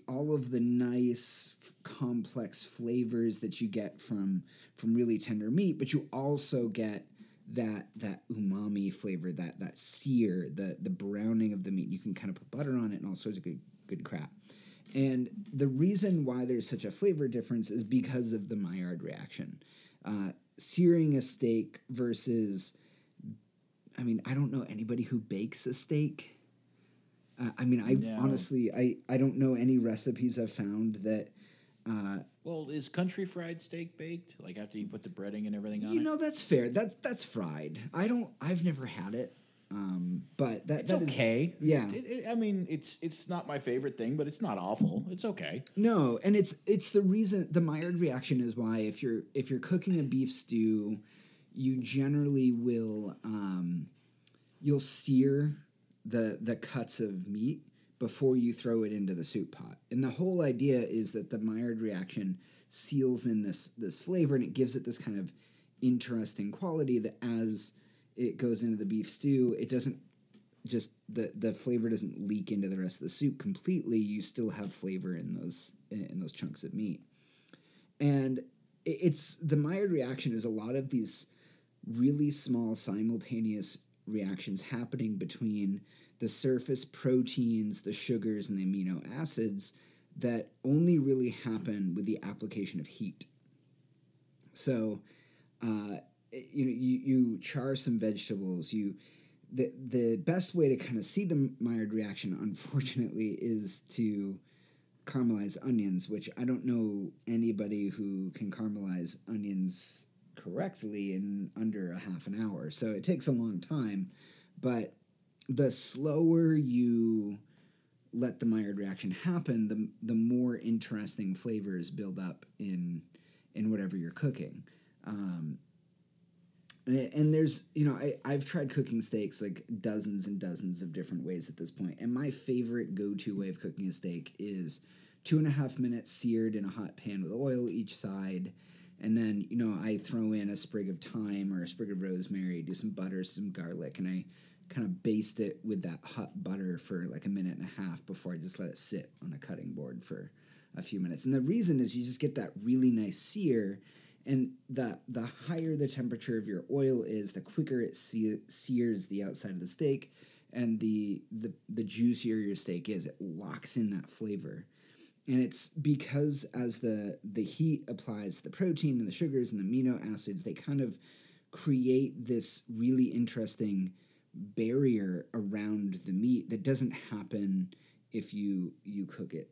all of the nice, complex flavors that you get from really tender meat, but you also get that umami flavor, that sear, the browning of the meat. You can kind of put butter on it and all sorts of good crap. And the reason why there's such a flavor difference is because of the Maillard reaction. Searing a steak versus, I mean, I don't know anybody who bakes a steak. Honestly, I don't know any recipes I've found that... well, is country fried steak baked? Like after you put the breading and everything on it? You know, that's fair. That's fried. I've never had it. But that... It's that okay. Is, yeah. It's not my favorite thing, but it's not awful. It's okay. No, and it's the reason... The Maillard reaction is why if you're cooking a beef stew, you generally will... you'll sear... the cuts of meat before you throw it into the soup pot. And the whole idea is that the Maillard reaction seals in this flavor, and it gives it this kind of interesting quality that as it goes into the beef stew, it doesn't just the flavor doesn't leak into the rest of the soup completely. You still have flavor in those chunks of meat. And it's the Maillard reaction is a lot of these really small simultaneous reactions happening between the surface proteins, the sugars, and the amino acids that only really happen with the application of heat. So, you char some vegetables. The best way to kind of see the Maillard reaction, unfortunately, is to caramelize onions, which I don't know anybody who can caramelize onions correctly in under a half an hour. So it takes a long time, but the slower you let the Maillard reaction happen, the more interesting flavors build up in whatever you're cooking. And there's, you know, I've tried cooking steaks like dozens and dozens of different ways at this point, and my favorite go-to way of cooking a steak is 2.5 minutes seared in a hot pan with oil each side. And then, you know, I throw in a sprig of thyme or a sprig of rosemary, do some butter, some garlic, and I kind of baste it with that hot butter for like a minute and a half before I just let it sit on a cutting board for a few minutes. And the reason is you just get that really nice sear, and the higher the temperature of your oil is, the quicker it sears the outside of the steak, and the juicier your steak is. It locks in that flavor. And it's because as the heat applies to the protein and the sugars and the amino acids, they kind of create this really interesting barrier around the meat that doesn't happen if you cook it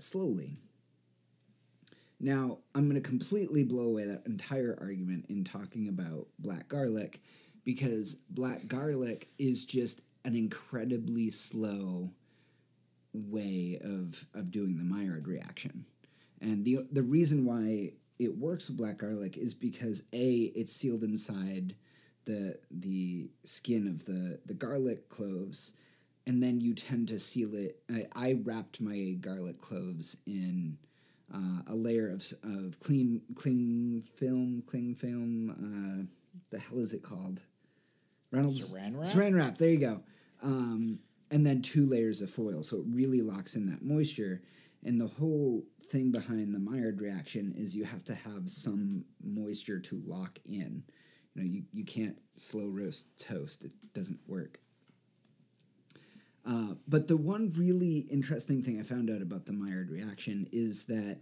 slowly. Now, I'm going to completely blow away that entire argument in talking about black garlic, because black garlic is just an incredibly slow way of doing the Maillard reaction. And the reason why it works with black garlic is because A, it's sealed inside the skin of the garlic cloves, and then you tend to seal it. I wrapped my garlic cloves in a layer of cling film, the hell is it called? Reynolds? Saran wrap? Saran wrap, there you go. and then 2 layers of foil, so it really locks in that moisture. And the whole thing behind the Maillard reaction is you have to have some moisture to lock in. You know, you can't slow roast toast. It doesn't work. But the one really interesting thing I found out about the Maillard reaction is that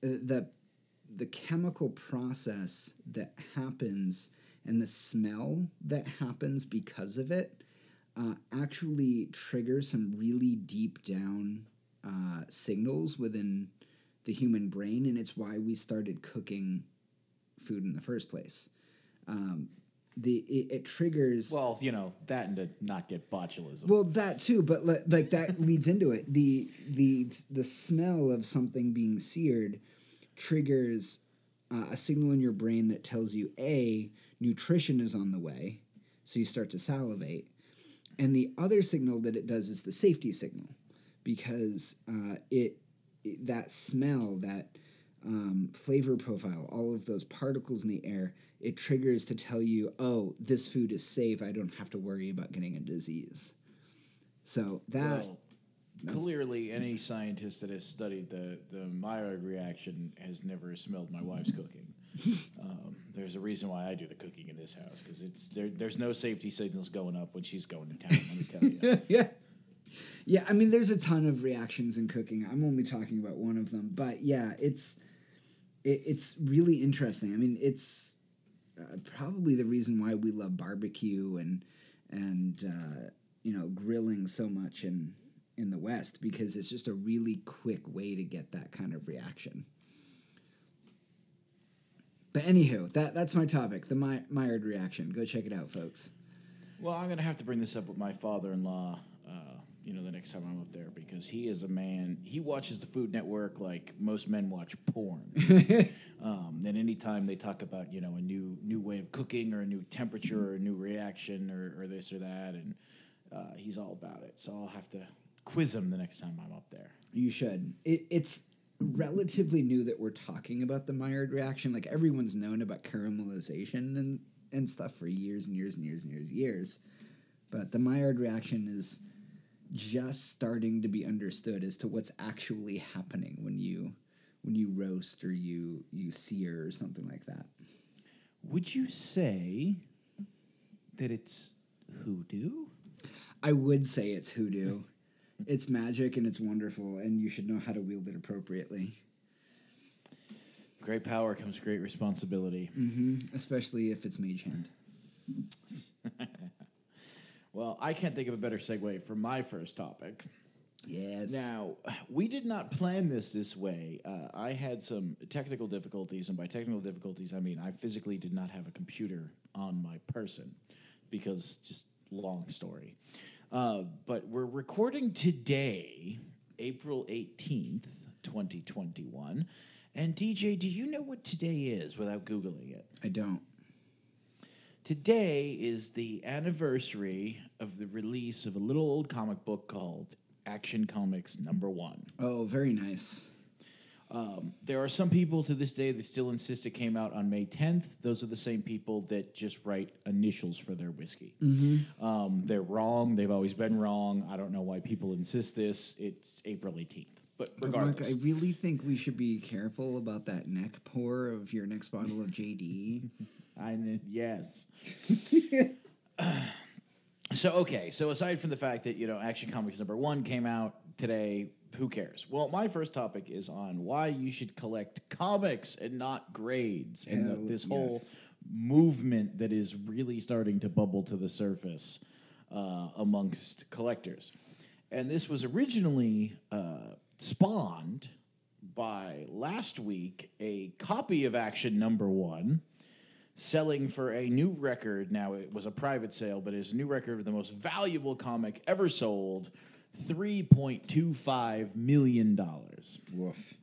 the chemical process that happens and the smell that happens because of it actually triggers some really deep down signals within the human brain, and it's why we started cooking food in the first place. It triggers... Well, you know, that and to not get botulism. Well, that too, but like that leads into it. The smell of something being seared triggers a signal in your brain that tells you, A, nutrition is on the way, so you start to salivate. And the other signal that it does is the safety signal, because that smell, that flavor profile, all of those particles in the air, it triggers to tell you, oh, this food is safe. I don't have to worry about getting a disease. So that... Well, clearly, any scientist that has studied the Maillard reaction has never smelled my wife's cooking. There's a reason why I do the cooking in this house, because there's no safety signals going up when she's going to town, let me tell you. Yeah, I mean, there's a ton of reactions in cooking. I'm only talking about one of them. But, yeah, it's really interesting. I mean, it's... probably the reason why we love barbecue and you know, grilling so much in the West, because it's just a really quick way to get that kind of reaction. But anywho, that's my topic, the Maillard reaction. Go check it out, folks. Well, I'm going to have to bring this up with my father-in-law, you know, the next time I'm up there, because he is a man. He watches the Food Network like most men watch porn. And any time they talk about, you know, a new way of cooking or a new temperature or a new reaction or this or that, and he's all about it. So I'll have to quiz him the next time I'm up there. You should. It's relatively new that we're talking about the Maillard reaction. Like, everyone's known about caramelization and stuff for years and years and years and years and years. But the Maillard reaction is... just starting to be understood as to what's actually happening when you roast or you sear or something like that. Would you say that it's hoodoo? I would say it's hoodoo. It's magic and it's wonderful, and you should know how to wield it appropriately. Great power comes great responsibility. Mm-hmm. Especially if it's mage hand. Well, I can't think of a better segue for my first topic. Yes. Now, we did not plan this way. I had some technical difficulties, and by technical difficulties, I mean I physically did not have a computer on my person, because just long story. But we're recording today, April 18th, 2021. And DJ, do you know what today is without Googling it? I don't. Today is the anniversary of the release of a little old comic book called Action Comics Number One. Oh, very nice. There are some people to this day that still insist it came out on May 10th. Those are the same people that just write initials for their whiskey. Mm-hmm. They're wrong. They've always been wrong. I don't know why people insist this. It's April 18th. But regardless. Mark, I really think we should be careful about that neck pour of your next bottle of JD. Yes. So aside from the fact that, you know, Action Comics Number One came out today, who cares? Well, my first topic is on why you should collect comics and not grades, and this whole movement that is really starting to bubble to the surface amongst collectors. And this was originally spawned by last week a copy of Action Number One selling for a new record. Now, it was a private sale, but it's a new record of the most valuable comic ever sold, $3.25 million. Woof.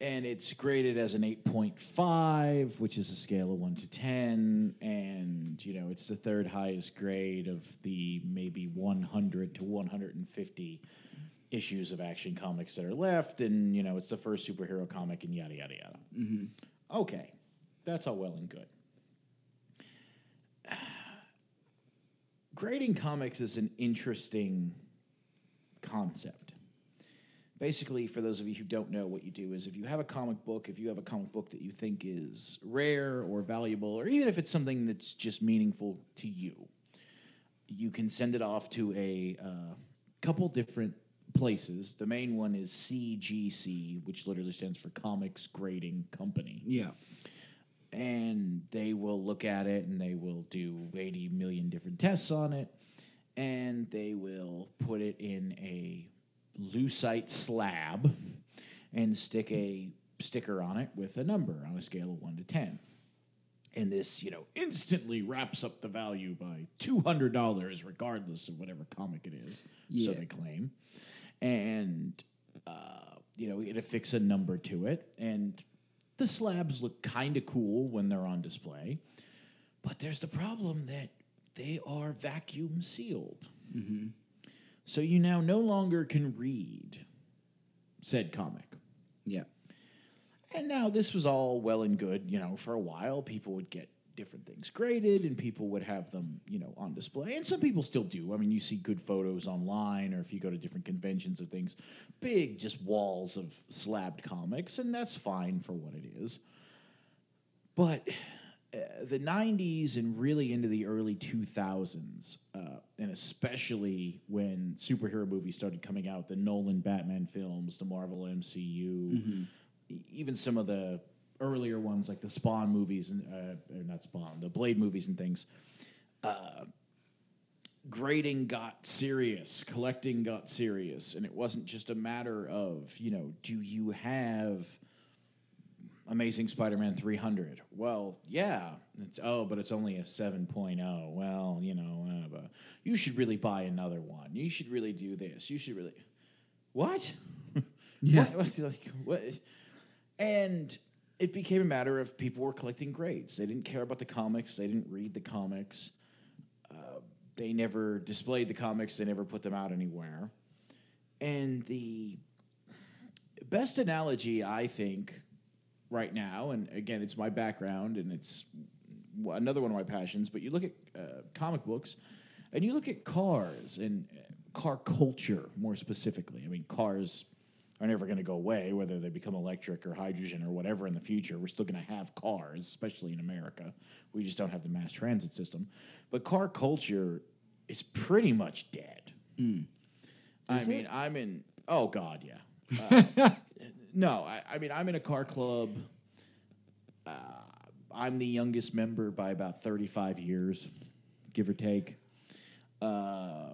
And it's graded as an 8.5, which is a scale of 1 to 10, and, you know, it's the third highest grade of the maybe 100 to 150 issues of Action Comics that are left, and, you know, it's the first superhero comic, and yada, yada, yada. Mm-hmm. Okay, that's all well and good. Grading comics is an interesting concept. Basically, for those of you who don't know, what you do is if you have a comic book, that you think is rare or valuable, or even if it's something that's just meaningful to you, you can send it off to a couple different places. The main one is CGC, which literally stands for Comics Grading Company. Yeah. And they will look at it, and they will do 80 million different tests on it, and they will put it in a lucite slab and stick a sticker on it with a number on a scale of 1 to 10. And this, you know, instantly wraps up the value by $200 regardless of whatever comic it is, yeah. So they claim. And, you know, it affixes a number to it. And the slabs look kind of cool when they're on display. But there's the problem that they are vacuum sealed. Mm-hmm. So you now no longer can read said comic. Yeah. And now this was all well and good, you know, for a while. People would get different things graded and people would have them, you know, on display. And some people still do. I mean, you see good photos online or if you go to different conventions of things, big just walls of slabbed comics, and that's fine for what it is. But the 90s and really into the early 2000s, and especially when superhero movies started coming out, the Nolan Batman films, the Marvel MCU, mm-hmm. even some of the earlier ones like the Spawn movies, and not Spawn, the Blade movies and things, grading got serious, collecting got serious, and it wasn't just a matter of, you know, do you have Amazing Spider-Man 300? Well, yeah. But it's only a 7.0. Well, you know, you should really buy another one. You should really do this. You should really... What? Yeah. What? And it became a matter of people were collecting grades. They didn't care about the comics. They didn't read the comics. They never displayed the comics. They never put them out anywhere. And the best analogy, I think... right now, and again, it's my background, and it's another one of my passions, but you look at comic books, and you look at cars, and car culture, more specifically. I mean, cars are never going to go away, whether they become electric or hydrogen or whatever in the future. We're still going to have cars, especially in America. We just don't have the mass transit system. But car culture is pretty much dead. Mm. Oh, God, yeah. No, I mean, I'm in a car club. I'm the youngest member by about 35 years, give or take. You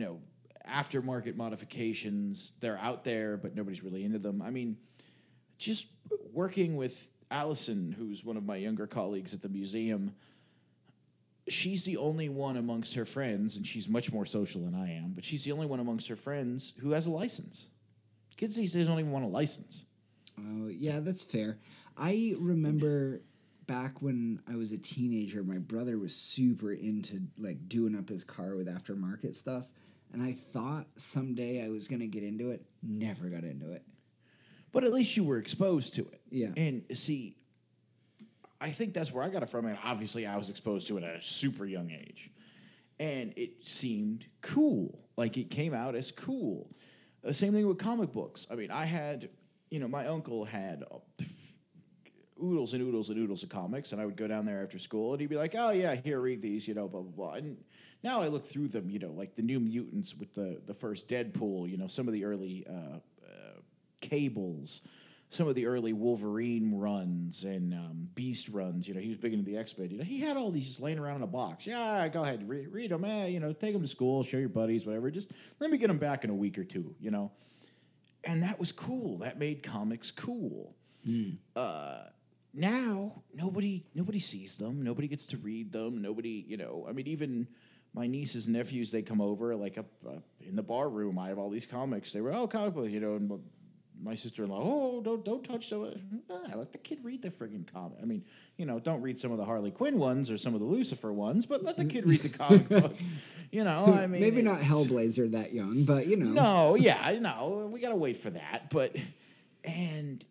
know, aftermarket modifications, they're out there, but nobody's really into them. I mean, just working with Allison, who's one of my younger colleagues at the museum, she's the only one amongst her friends, and she's much more social than I am, but she's the only one amongst her friends who has a license. Kids these days don't even want a license. Oh, yeah, that's fair. I remember back when I was a teenager, my brother was super into, like, doing up his car with aftermarket stuff, and I thought someday I was going to get into it. Never got into it. But at least you were exposed to it. Yeah. And, see, I think that's where I got it from, and obviously I was exposed to it at a super young age. And it seemed cool. Like, it came out as cool. Same thing with comic books. I mean, I had, you know, my uncle had oodles and oodles and oodles of comics, and I would go down there after school, and he'd be like, oh, yeah, here, read these, you know, blah, blah, blah. And now I look through them, you know, like the New Mutants with the first Deadpool, you know, some of the early Cables, some of the early Wolverine runs and Beast runs. You know, he was big into the X-Men. You know, he had all these just laying around in a box. Yeah, go ahead, read them. You know, take them to school, show your buddies, whatever. Just let me get them back in a week or two, you know. And that was cool. That made comics cool. Mm. Now, nobody sees them. Nobody gets to read them. Nobody, you know, I mean, even... my nieces and nephews, they come over, like, up in the bar room, I have all these comics. They were, oh, comic books, you know, and... my sister-in-law, oh, don't touch those. I let the kid read the friggin' comic. I mean, you know, don't read some of the Harley Quinn ones or some of the Lucifer ones, but let the kid read the comic book. You know, I mean... maybe not Hellblazer that young, but, you know. No, yeah, no, we gotta wait for that. But, and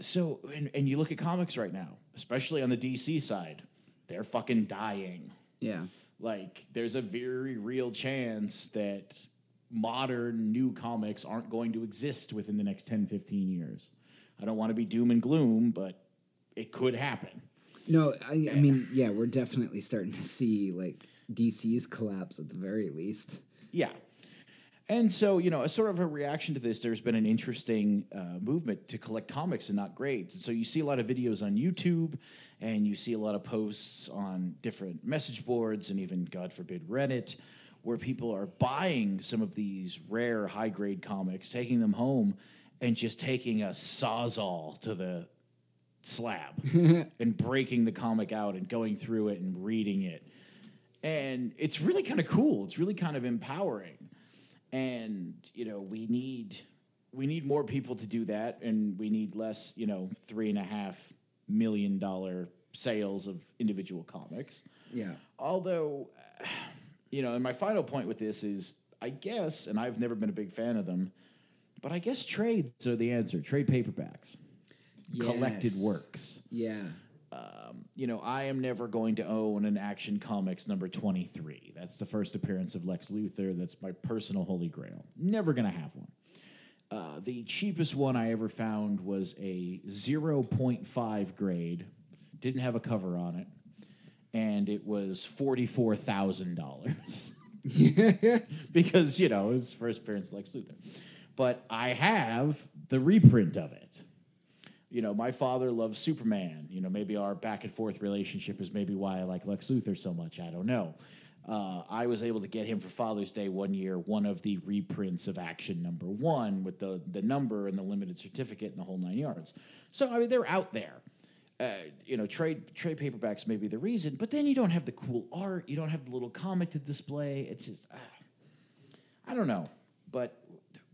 so, and you look at comics right now, especially on the DC side, they're fucking dying. Yeah. Like, there's a very real chance that modern new comics aren't going to exist within the next 10, 15 years. I don't want to be doom and gloom, but it could happen. No, I mean, yeah, we're definitely starting to see, like, DC's collapse at the very least. Yeah. And so, you know, as sort of a reaction to this, there's been an interesting movement to collect comics and not grades. And so you see a lot of videos on YouTube, and you see a lot of posts on different message boards and even, God forbid, Reddit, where people are buying some of these rare high-grade comics, taking them home, and just taking a sawzall to the slab and breaking the comic out and going through it and reading it. And it's really kind of cool. It's really kind of empowering. And, you know, we need more people to do that, and we need less, you know, $3.5 million sales of individual comics. Yeah. Although, you know, and my final point with this is, I guess, and I've never been a big fan of them, but I guess trades are the answer. Trade paperbacks. Yes. Collected works. Yeah. You know, I am never going to own an Action Comics number 23. That's the first appearance of Lex Luthor. That's my personal holy grail. Never going to have one. The cheapest one I ever found was a 0.5 grade. Didn't have a cover on it. And it was $44,000. Because, you know, it was first appearance of Lex Luthor. But I have the reprint of it. You know, my father loves Superman. You know, maybe our back and forth relationship is maybe why I like Lex Luthor so much. I don't know. I was able to get him for Father's Day one year, one of the reprints of Action Number One with the number and the limited certificate and the whole nine yards. So, I mean, they're out there. You know, trade paperbacks may be the reason, but then you don't have the cool art. You don't have the little comic to display. It's just, I don't know. But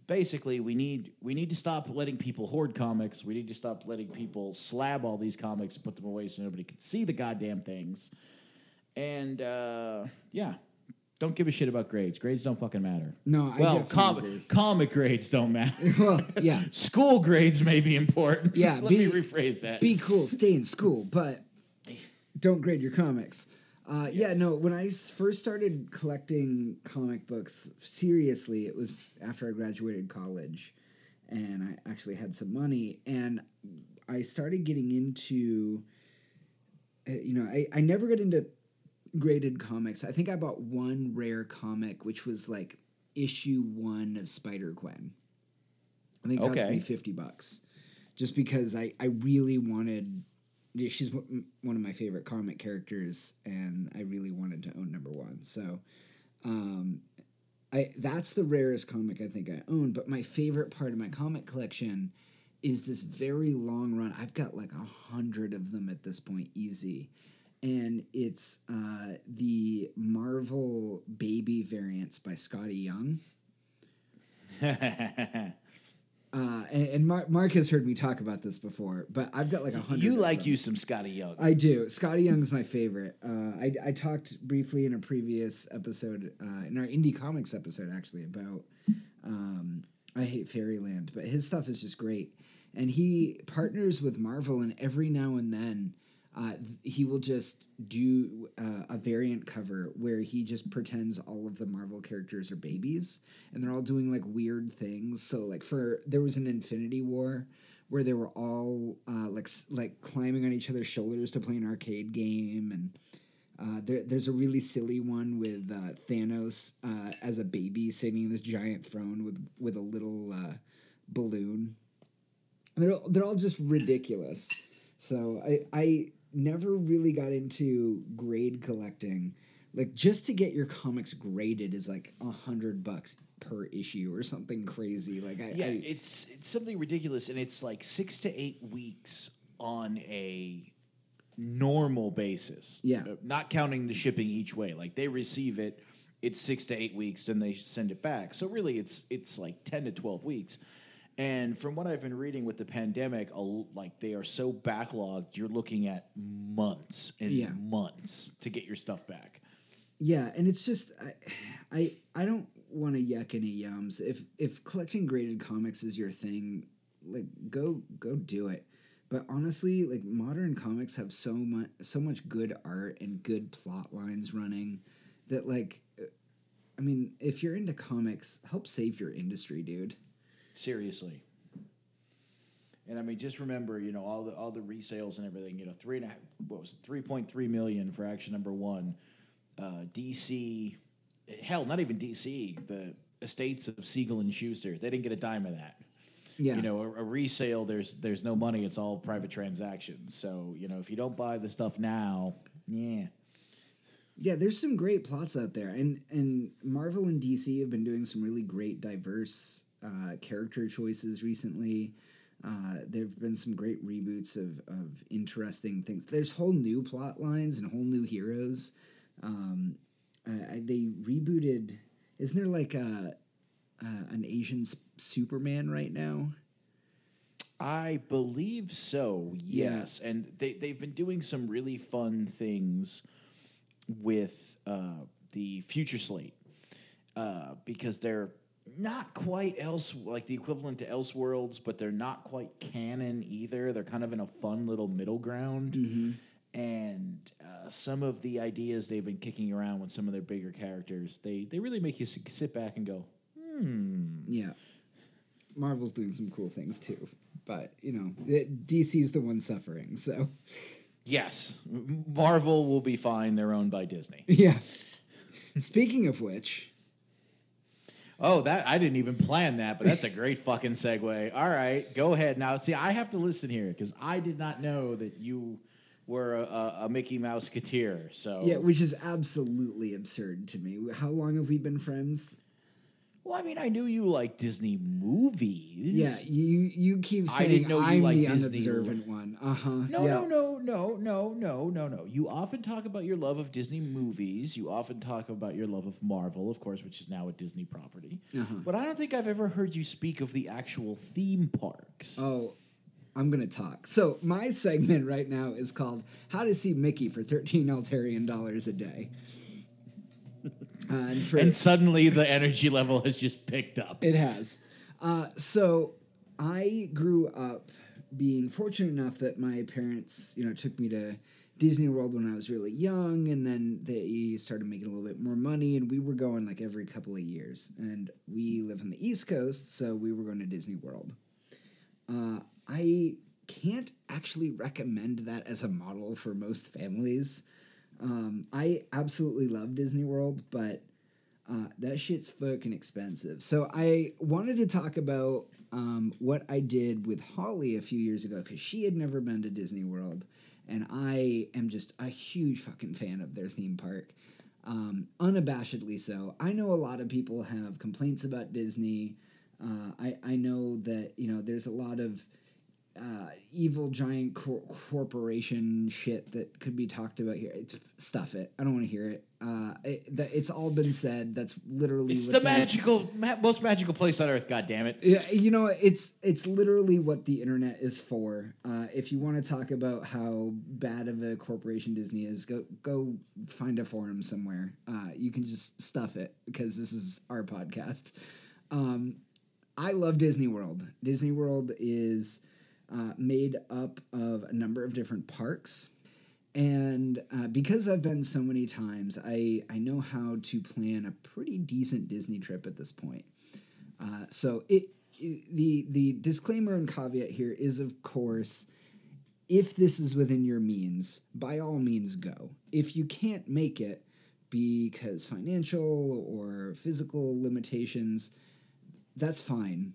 basically, we need to stop letting people hoard comics. We need to stop letting people slab all these comics and put them away so nobody can see the goddamn things. And, yeah, don't give a shit about grades. Grades don't fucking matter. No, I definitely agree. Comic grades don't matter. Well, yeah. School grades may be important. Yeah. Let me rephrase that. Be cool. Stay in school, but don't grade your comics. Yes. Yeah, no, when I first started collecting comic books seriously, it was after I graduated college, and I actually had some money, and I started getting into, you know, I never got into graded comics. I think I bought one rare comic, which was, like, issue 1 of Spider-Gwen. I think it cost me $50, just because I really wanted... She's one of my favorite comic characters, and I really wanted to own number 1. So that's the rarest comic I think I own, but my favorite part of my comic collection is this very long run. I've got like 100 of them at this point, easy. And it's the Marvel Baby variants by Scotty Young. And Mark has heard me talk about this before, but I've got like 100. You like you some Scotty Young. I do. Scotty Young's my favorite. I talked briefly in a previous episode, in our indie comics episode, actually, about I Hate Fairyland, but his stuff is just great. And he partners with Marvel, and every now and then he will just do a variant cover where he just pretends all of the Marvel characters are babies, and they're all doing like weird things. So like there was an Infinity War where they were all like climbing on each other's shoulders to play an arcade game, and there's a really silly one with Thanos as a baby sitting in this giant throne with a little balloon. And they're all just ridiculous. So I never really got into grade collecting. Like, just to get your comics graded is like $100 per issue or something crazy. Like, it's something ridiculous, and it's like 6 to 8 weeks on a normal basis. Yeah, not counting the shipping each way. Like, they receive it, it's 6 to 8 weeks, then they send it back. So really, it's like 10 to 12 weeks. And from what I've been reading with the pandemic, like, they are so backlogged, you're looking at months and months to get your stuff back. Yeah, and it's just, I don't want to yuck any yums. If collecting graded comics is your thing, like, go do it. But honestly, like, modern comics have so much good art and good plot lines running that, like, I mean, if you're into comics, help save your industry, dude. Seriously. And I mean, just remember, you know, all the resales and everything. You know, 3.3 million for Action Number One. DC, hell, not even DC. The estates of Siegel and Schuster, they didn't get a dime of that. Yeah. You know, a resale, there's no money. It's all private transactions. So, you know, if you don't buy the stuff now, yeah. Yeah, there's some great plots out there, and Marvel and DC have been doing some really great, diverse character choices recently. There have been some great reboots of interesting things. There's whole new plot lines and whole new heroes. They rebooted. Isn't there like an Asian Superman right now? I believe so. Yes, yeah. And they've been doing some really fun things with the future slate because they're not quite like the equivalent to Elseworlds, but they're not quite canon either. They're kind of in a fun little middle ground. Mm-hmm. And some of the ideas they've been kicking around with some of their bigger characters, they really make you sit back and go, Yeah. Marvel's doing some cool things too. But, you know, DC's the one suffering, so... Yes, Marvel will be fine. They're owned by Disney. Yeah. Speaking of which... Oh, that I didn't even plan that, but that's a great fucking segue. All right, go ahead. Now, see, I have to listen here because I did not know that you were a Mickey Mouseketeer. So yeah, which is absolutely absurd to me. How long have we been friends? Well, I mean, I knew you liked Disney movies. Yeah, you keep saying I didn't know I'm the Disney unobservant one. Uh-huh. No. You often talk about your love of Disney movies. You often talk about your love of Marvel, of course, which is now a Disney property. Uh-huh. But I don't think I've ever heard you speak of the actual theme parks. Oh, I'm going to talk. So my segment right now is called How to See Mickey for $13 Altarian a Day. And suddenly the energy level has just picked up. It has. So I grew up being fortunate enough that my parents, you know, took me to Disney World when I was really young, and then they started making a little bit more money, and we were going like every couple of years. And we live on the East Coast, so we were going to Disney World. I can't actually recommend that as a model for most families. I absolutely love Disney World, but that shit's fucking expensive. So I wanted to talk about what I did with Holly a few years ago because she had never been to Disney World, and I am just a huge fucking fan of their theme park, unabashedly so. I know a lot of people have complaints about Disney. I know that, you know, there's a lot of evil giant corporation shit that could be talked about here. Stuff it. I don't want to hear it. It's all been said. That's literally it's the most magical place on earth. God damn it! Yeah, you know it's literally what the internet is for. If you want to talk about how bad of a corporation Disney is, go find a forum somewhere. You can just stuff it because this is our podcast. I love Disney World. Disney World is made up of a number of different parks. And because I've been so many times, I know how to plan a pretty decent Disney trip at this point. So the disclaimer and caveat here is, of course, if this is within your means, by all means go. If you can't make it because financial or physical limitations, that's fine.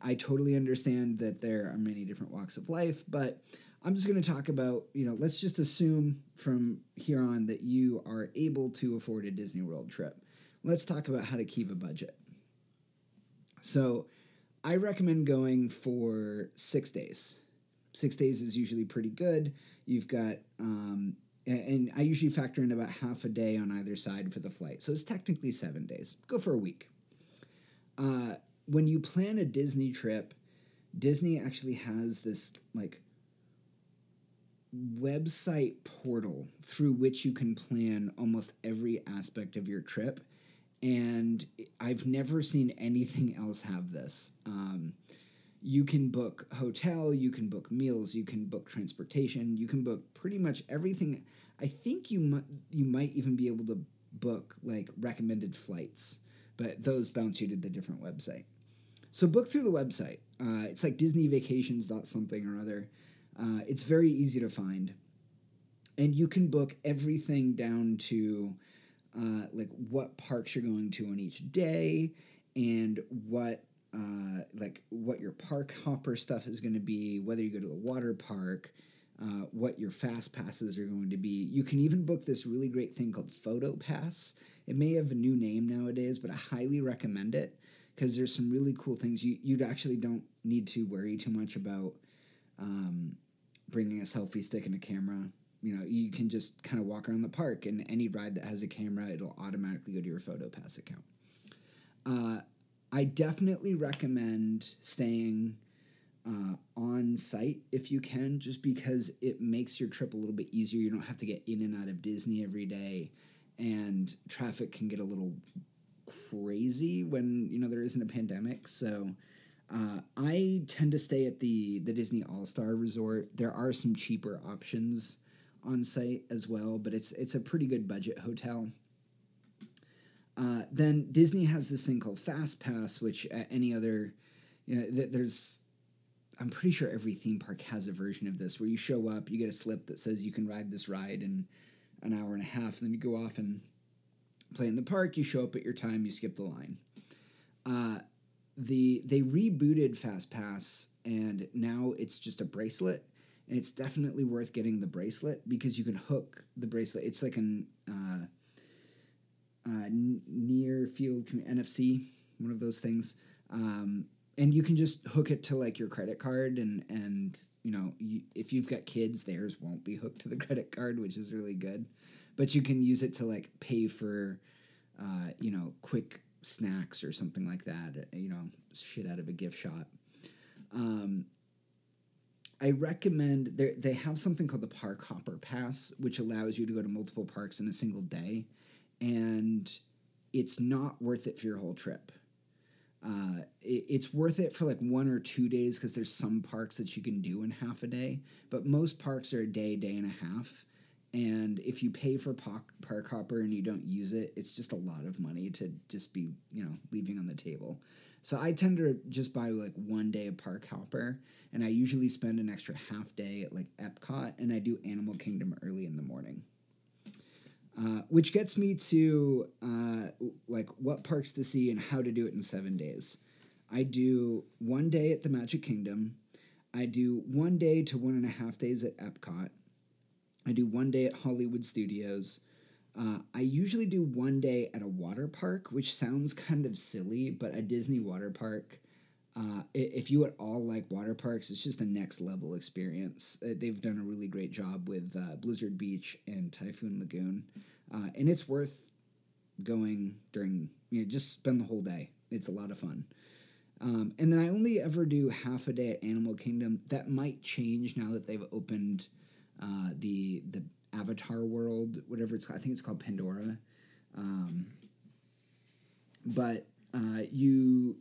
I totally understand that there are many different walks of life, but I'm just going to talk about, you know, let's just assume from here on that you are able to afford a Disney World trip. Let's talk about how to keep a budget. So I recommend going for 6 days. 6 days is usually pretty good. You've got, and I usually factor in about half a day on either side for the flight. So it's technically 7 days. Go for a week. When you plan a Disney trip, Disney actually has this like website portal through which you can plan almost every aspect of your trip. And I've never seen anything else have this. You can book hotel, you can book meals, you can book transportation, you can book pretty much everything. I think you might even be able to book like recommended flights, but those bounce you to the different website. So book through the website. It's like DisneyVacations.something or other. It's very easy to find. And you can book everything down to like what parks you're going to on each day and what your park hopper stuff is going to be, whether you go to the water park, what your fast passes are going to be. You can even book this really great thing called Photo Pass. It may have a new name nowadays, but I highly recommend it because there's some really cool things. You actually don't need to worry too much about bringing a selfie stick and a camera. You know, you can just kind of walk around the park, and any ride that has a camera, it'll automatically go to your PhotoPass account. I definitely recommend staying on site if you can, just because it makes your trip a little bit easier. You don't have to get in and out of Disney every day, and traffic can get a little crazy when, you know, there isn't a pandemic. So I tend to stay at the Disney All-Star Resort. There are some cheaper options on site as well, but it's a pretty good budget hotel. Then Disney has this thing called Fast Pass, which any other, you know, I'm pretty sure every theme park has a version of this, where you show up, you get a slip that says you can ride this ride in an hour and a half, and then you go off and play in the park, you show up at your time, you skip the line. They rebooted Fast Pass, and now it's just a bracelet. And it's definitely worth getting the bracelet because you can hook the bracelet. It's like an near field NFC, one of those things. And you can just hook it to like your credit card. And you know, if you've got kids, theirs won't be hooked to the credit card, which is really good. But you can use it to like pay for, you know, quick snacks or something like that. You know, shit out of a gift shop. I recommend they have something called the Park Hopper Pass, which allows you to go to multiple parks in a single day, and it's not worth it for your whole trip. It's worth it for like 1 or 2 days because there's some parks that you can do in half a day, but most parks are a day, day and a half, and if you pay for Park Hopper and you don't use it, it's just a lot of money to just be, you know, leaving on the table. So I tend to just buy like 1 day of Park Hopper, and I usually spend an extra half day at like Epcot, and I do Animal Kingdom early in the morning. Which gets me to like what parks to see and how to do it in 7 days. I do 1 day at the Magic Kingdom. I do 1 day to 1.5 days at Epcot. I do 1 day at Hollywood Studios. I usually do 1 day at a water park, which sounds kind of silly, but a Disney water park, if you at all like water parks, it's just a next level experience. They've done a really great job with Blizzard Beach and Typhoon Lagoon, and it's worth going during, you know, just spend the whole day. It's a lot of fun. And then I only ever do half a day at Animal Kingdom. That might change now that they've opened the Avatar World, whatever it's called. I think it's called Pandora. But you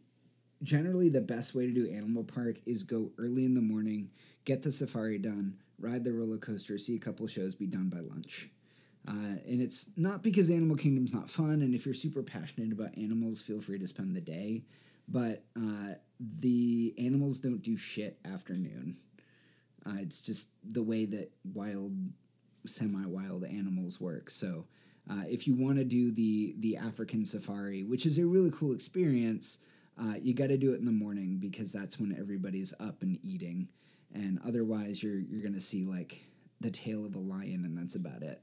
generally, the best way to do Animal Park is go early in the morning, get the safari done, ride the roller coaster, see a couple shows, be done by lunch. And it's not because Animal Kingdom's not fun, and if you're super passionate about animals, feel free to spend the day. But the animals don't do shit after noon. It's just the way that semi-wild animals work. So if you want to do the African safari, which is a really cool experience, you got to do it in the morning because that's when everybody's up and eating. And otherwise, you're going to see, like, the tail of a lion, and that's about it.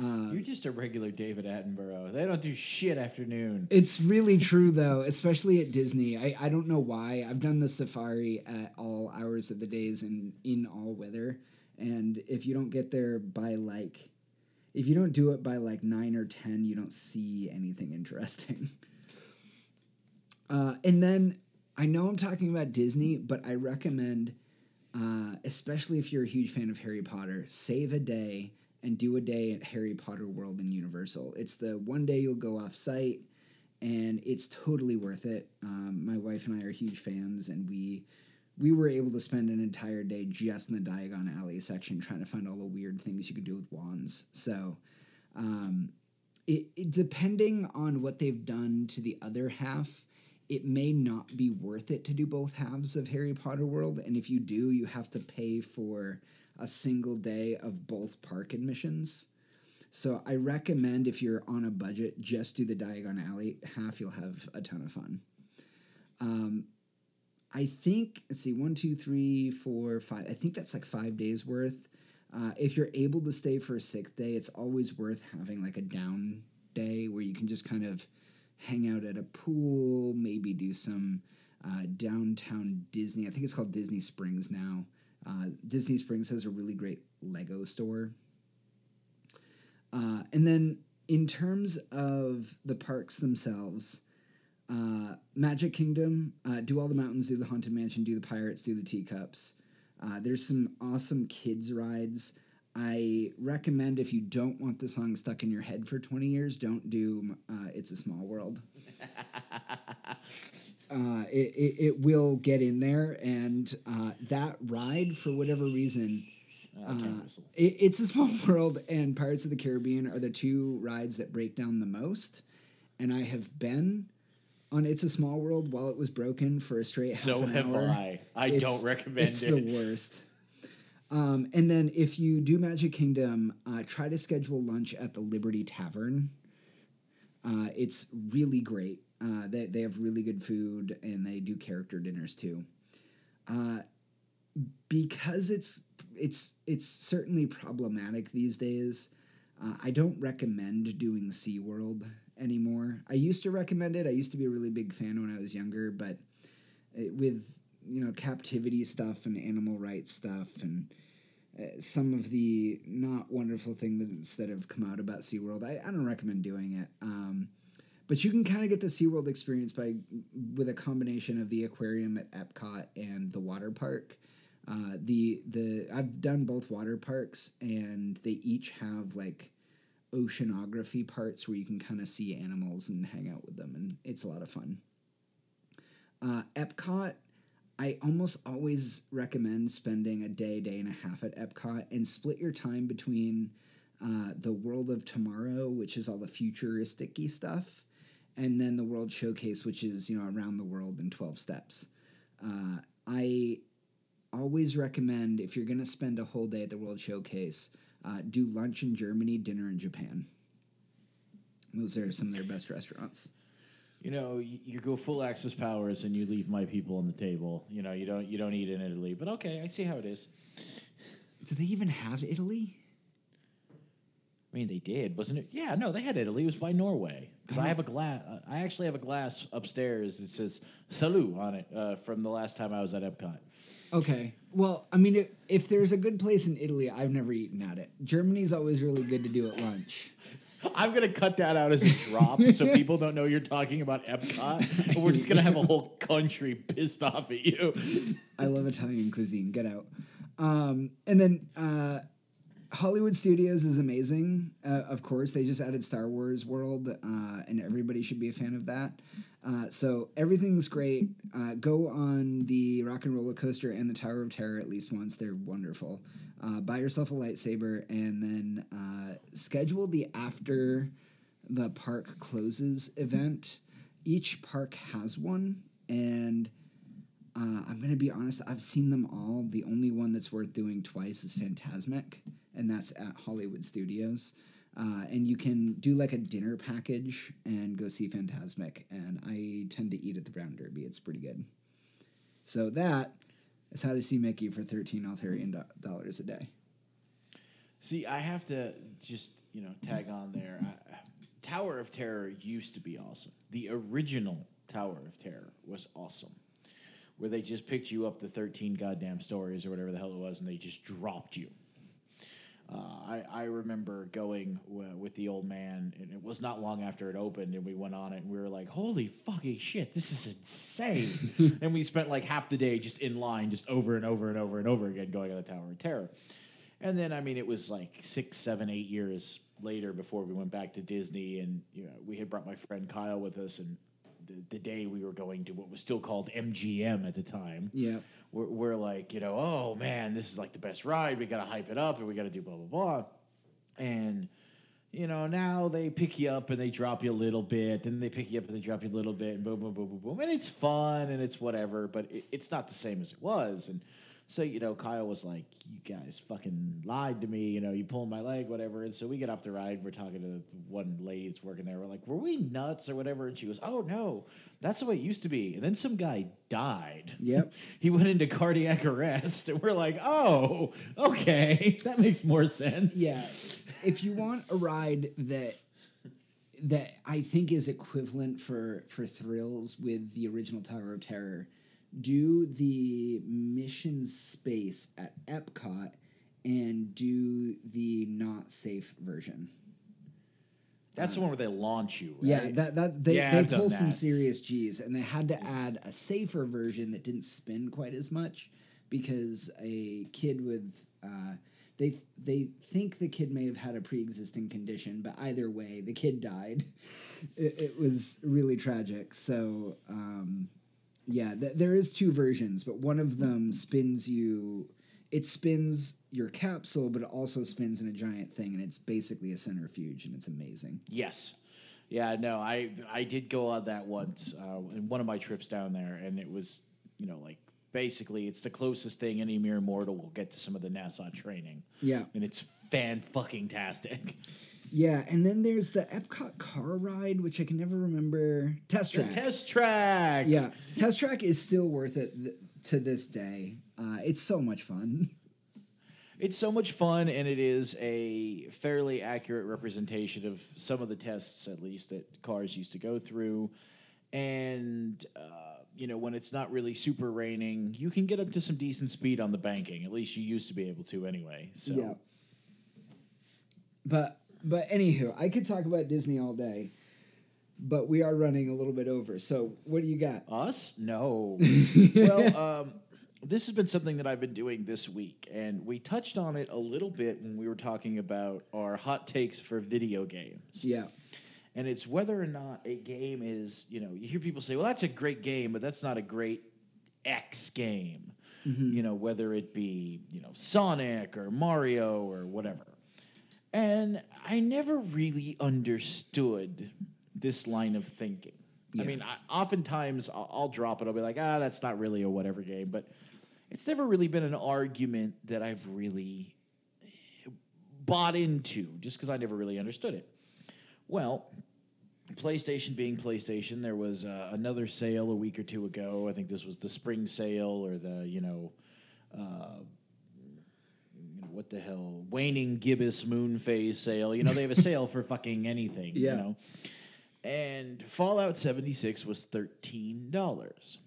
You're just a regular David Attenborough. They don't do shit afternoon. It's really true, though, especially at Disney. I don't know why. I've done the safari at all hours of the days and in all weather. And if you don't get there by, like, if you don't do it by, like, 9 or 10, you don't see anything interesting. And then, I know I'm talking about Disney, but I recommend, especially if you're a huge fan of Harry Potter, save a day and do a day at Harry Potter World in Universal. It's the 1 day you'll go off-site, and it's totally worth it. My wife and I are huge fans, and we were able to spend an entire day just in the Diagon Alley section trying to find all the weird things you can do with wands. So it depending on what they've done to the other half, it may not be worth it to do both halves of Harry Potter World. And if you do, you have to pay for a single day of both park admissions. So I recommend if you're on a budget, just do the Diagon Alley half. You'll have a ton of fun. I think, let's see, 1, 2, 3, 4, 5. I think that's like 5 days worth. If you're able to stay for a sixth day, it's always worth having like a down day where you can just kind of hang out at a pool, maybe do some downtown Disney. I think it's called Disney Springs now. Disney Springs has a really great Lego store. And then in terms of the parks themselves, Magic Kingdom, do all the mountains, do the Haunted Mansion, do the Pirates, do the Teacups. There's some awesome kids rides. I recommend if you don't want the song stuck in your head for 20 years, don't do It's a Small World. It will get in there, and that ride, for whatever reason, It's a Small World and Pirates of the Caribbean are the two rides that break down the most, and I have been on It's a Small World while it was broken for a straight half an hour. So have I. I don't recommend it. It's the worst. And then if you do Magic Kingdom, try to schedule lunch at the Liberty Tavern. It's really great. They have really good food, and they do character dinners too. Because it's certainly problematic these days, I don't recommend doing SeaWorld anymore. I used to recommend it. I used to be a really big fan when I was younger, but with captivity stuff and animal rights stuff and some of the not wonderful things that have come out about SeaWorld, I don't recommend doing it. But you can kind of get the SeaWorld experience with a combination of the aquarium at Epcot and the water park. I've done both water parks, and they each have like oceanography parts where you can kind of see animals and hang out with them, and it's a lot of fun. Epcot, I almost always recommend spending a day and a half at Epcot, and split your time between the World of Tomorrow, which is all the futuristic-y stuff, and then the World Showcase, which is around the world in 12 steps. I always recommend, if you're going to spend a whole day at the World Showcase, do lunch in Germany, dinner in Japan. Those are some of their best restaurants. You go full Axis powers and you leave my people on the table. You don't eat in Italy, but okay, I see how it is. Do they even have Italy? I mean, they did, wasn't it? Yeah, no, they had Italy. It was by Norway. Because I have a glass. I actually have a glass upstairs that says "Salut" on it from the last time I was at Epcot. Okay. Well, I mean, if there's a good place in Italy, I've never eaten at it. Germany's always really good to do at lunch. I'm going to cut that out as a drop so people don't know you're talking about Epcot. We're just going to have a whole country pissed off at you. I love Italian cuisine. Get out. And then Hollywood Studios is amazing. Of course, they just added Star Wars World, and everybody should be a fan of that. So everything's great. Go on the Rock and Roller Coaster and the Tower of Terror at least once. They're wonderful. Buy yourself a lightsaber, and then schedule the after the park closes event. Each park has one, and I'm going to be honest, I've seen them all. The only one that's worth doing twice is Fantasmic, and that's at Hollywood Studios. And you can do like a dinner package and go see Fantasmic. And I tend to eat at the Brown Derby. It's pretty good. So that is how to see Mickey for $13 Altairian dollars a day. See, I have to just, tag on there. Tower of Terror used to be awesome. The original Tower of Terror was awesome, where they just picked you up the 13 goddamn stories or whatever the hell it was, and they just dropped you. I remember going with the old man, and it was not long after it opened, and we went on it, and we were like, holy fucking shit, this is insane. And we spent like half the day just in line, just over and over and over and over again going on the Tower of Terror. And then, I mean, it was like 6, 7, 8 years later before we went back to Disney, and we had brought my friend Kyle with us, and the day we were going to what was still called MGM at the time. Yeah. We're like, oh, man, this is like the best ride. We got to hype it up, and we got to do blah, blah, blah. And you know, now they pick you up and they drop you a little bit, and they pick you up and they drop you a little bit, and boom, boom, boom, boom, boom. And it's fun and it's whatever, but it's not the same as it was. And so, you know, Kyle was like, you guys fucking lied to me, you know, you pulled my leg, whatever. And so we get off the ride, and we're talking to one lady that's working there. We're like, were we nuts or whatever? And she goes, oh, no, that's the way it used to be. And then some guy died. Yep. He went into cardiac arrest. And we're like, oh, okay, that makes more sense. Yeah. If you want a ride that I think is equivalent for thrills with the original Tower of Terror, do the Mission Space at Epcot and do the not safe version. That's the one where they launch you, right? Yeah, they pull some serious G's, and they had to add a safer version that didn't spin quite as much because a kid with they think the kid may have had a pre-existing condition, but either way, the kid died. It was really tragic. So, yeah, there is two versions, but one of them spins you. It spins your capsule, but it also spins in a giant thing, and it's basically a centrifuge, and it's amazing. Yes. Yeah, no, I did go on that once in one of my trips down there, and it was, you know, like, basically it's the closest thing any mere mortal will get to some of the NASA training. Yeah. And it's fan-fucking-tastic. Yeah, and then there's the Epcot car ride, which I can never remember. Test Track. The Test Track! Yeah, Test Track is still worth it to this day. It's so much fun. It's so much fun, and it is a fairly accurate representation of some of the tests, at least, that cars used to go through. And, you know, when it's not really super raining, you can get up to some decent speed on the banking. At least you used to be able to anyway. So. Yeah. But anywho, I could talk about Disney all day, but we are running a little bit over. So what do you got? Us? No. Well, this has been something that I've been doing this week, and we touched on it a little bit when we were talking about our hot takes for video games. Yeah. And it's whether or not a game is, you know, you hear people say, well, that's a great game, but that's not a great X game. Mm-hmm. You know, whether it be, you know, Sonic or Mario or whatever. And I never really understood this line of thinking. Yeah. I mean, oftentimes I'll drop it. I'll be like, that's not really a whatever game. But it's never really been an argument that I've really bought into just because I never really understood it. Well, PlayStation being PlayStation, there was another sale a week or two ago. I think this was the spring sale or the, you know... what the hell? Waning gibbous moon phase sale. You know, they have a sale for fucking anything, yeah. You know. And Fallout 76 was $13. Was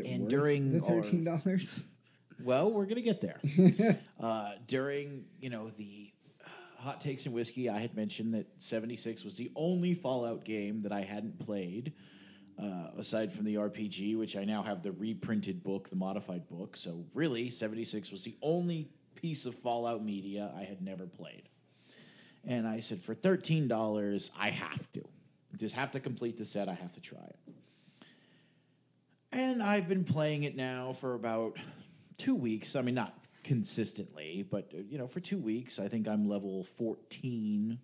it worth the $13? Well, we're going to get there. During, you know, the Hot Takes and Whiskey, I had mentioned that 76 was the only Fallout game that I hadn't played, aside from the RPG, which I now have the reprinted book, the modified book. So really, 76 was the only piece of Fallout media I had never played. And I said, for $13, I have to. Just have to complete the set. I have to try it. And I've been playing it now for about 2 weeks. I mean, not consistently, but, you know, for 2 weeks. I think I'm level 14.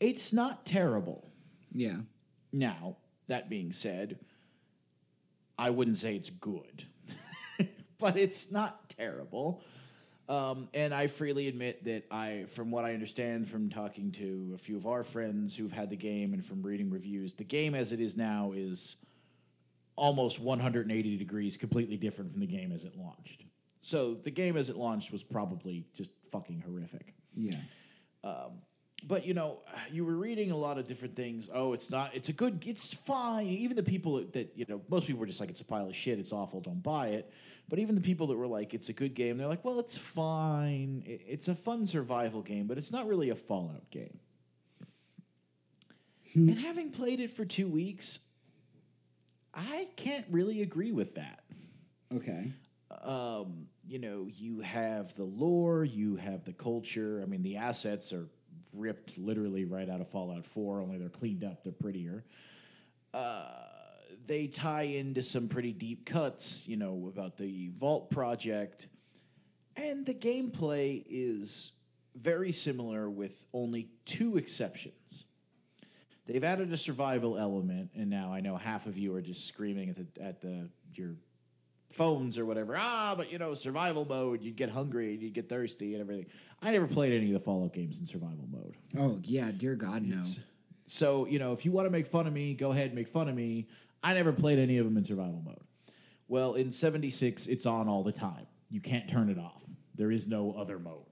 It's not terrible. Yeah. Now, that being said, I wouldn't say it's good. But it's not terrible. And I freely admit that from what I understand from talking to a few of our friends who've had the game and from reading reviews, the game as it is now is almost 180 degrees completely different from the game as it launched. So the game as it launched was probably just fucking horrific. Yeah. But, you know, you were reading a lot of different things. Oh, it's fine. Even the people that, you know, most people were just like, it's a pile of shit, it's awful, don't buy it. But even the people that were like, it's a good game, they're like, well, it's fine. It's a fun survival game, but it's not really a Fallout game. And having played it for 2 weeks, I can't really agree with that. Okay. You know, you have the lore, you have the culture. I mean, the assets are ripped literally right out of Fallout 4, only they're cleaned up, they're prettier. They tie into some pretty deep cuts, you know, about the Vault Project. And the gameplay is very similar with only two exceptions. They've added a survival element, and now I know half of you are just screaming at your phones or whatever. Ah, but you know, survival mode, you'd get hungry and you'd get thirsty and everything. I never played any of the Fallout games in survival mode. Oh, yeah, dear God, no. So, you know, if you want to make fun of me, go ahead and make fun of me. I never played any of them in survival mode. Well, in 76, it's on all the time. You can't turn it off. There is no other mode.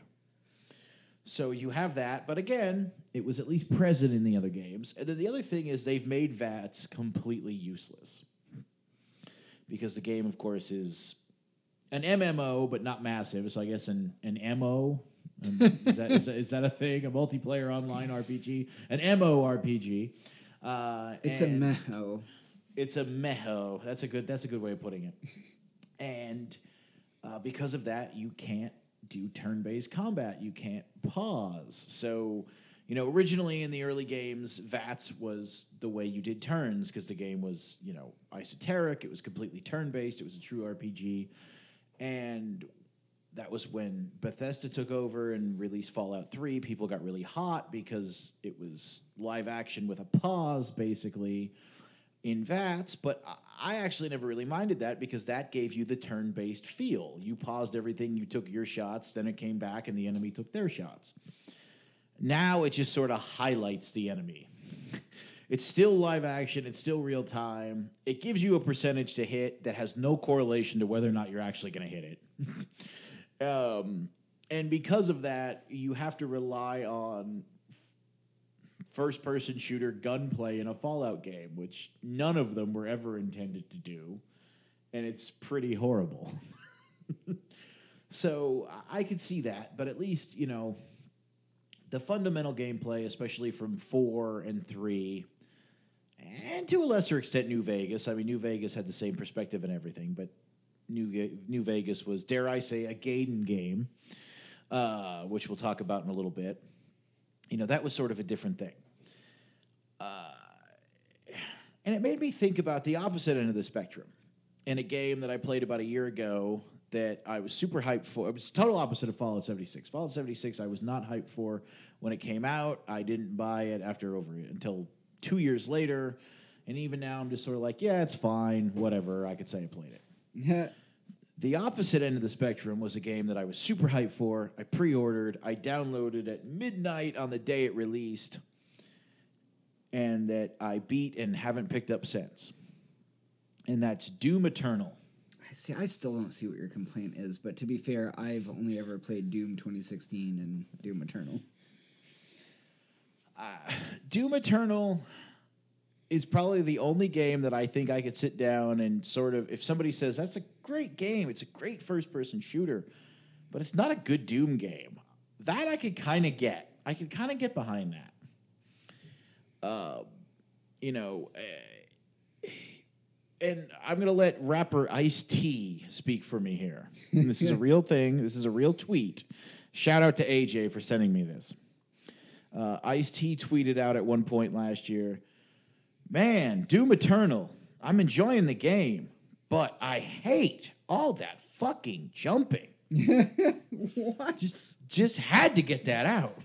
So you have that, but again, it was at least present in the other games. And then the other thing is they've made VATS completely useless. Because the game, of course, is an MMO, but not massive. So I guess an MO. Is that a thing? A multiplayer online RPG? An MMORPG. It's a meho. It's a meho. That's a good way of putting it. And because of that, you can't do turn-based combat. You can't pause. So, you know, originally in the early games, VATS was the way you did turns because the game was, you know, esoteric. It was completely turn-based. It was a true RPG. And that was when Bethesda took over and released Fallout 3. People got really hot because it was live action with a pause, basically, in VATS. But I actually never really minded that because that gave you the turn-based feel. You paused everything, you took your shots, then it came back and the enemy took their shots. Now it just sort of highlights the enemy. It's still live action, it's still real time. It gives you a percentage to hit that has no correlation to whether or not you're actually going to hit it. And because of that, you have to rely on first-person shooter gunplay in a Fallout game, which none of them were ever intended to do, and it's pretty horrible. So I could see that, but at least, you know, the fundamental gameplay, especially from 4 and 3, and to a lesser extent New Vegas. I mean, New Vegas had the same perspective and everything, but New Vegas was, dare I say, a Gaiden game, which we'll talk about in a little bit. You know, that was sort of a different thing. And it made me think about the opposite end of the spectrum in a game that I played about a year ago that I was super hyped for. It was the total opposite of Fallout 76. Fallout 76 I was not hyped for when it came out. I didn't buy it until 2 years later. And even now I'm just sort of like, yeah, it's fine, whatever. I could say I played it. The opposite end of the spectrum was a game that I was super hyped for. I pre-ordered. I downloaded at midnight on the day it released. And that I beat and haven't picked up since. And that's Doom Eternal. See, I still don't see what your complaint is, but to be fair, I've only ever played Doom 2016 and Doom Eternal. Doom Eternal is probably the only game that I think I could sit down and sort of, if somebody says, that's a great game, it's a great first-person shooter, but it's not a good Doom game. That I could kind of get. I could kind of get behind that. You know, and I'm going to let rapper Ice-T speak for me here. And this is a real thing. This is a real tweet. Shout out to AJ for sending me this. Ice-T tweeted out at one point last year, man, Doom Eternal, I'm enjoying the game, but I hate all that fucking jumping. What? Just had to get that out.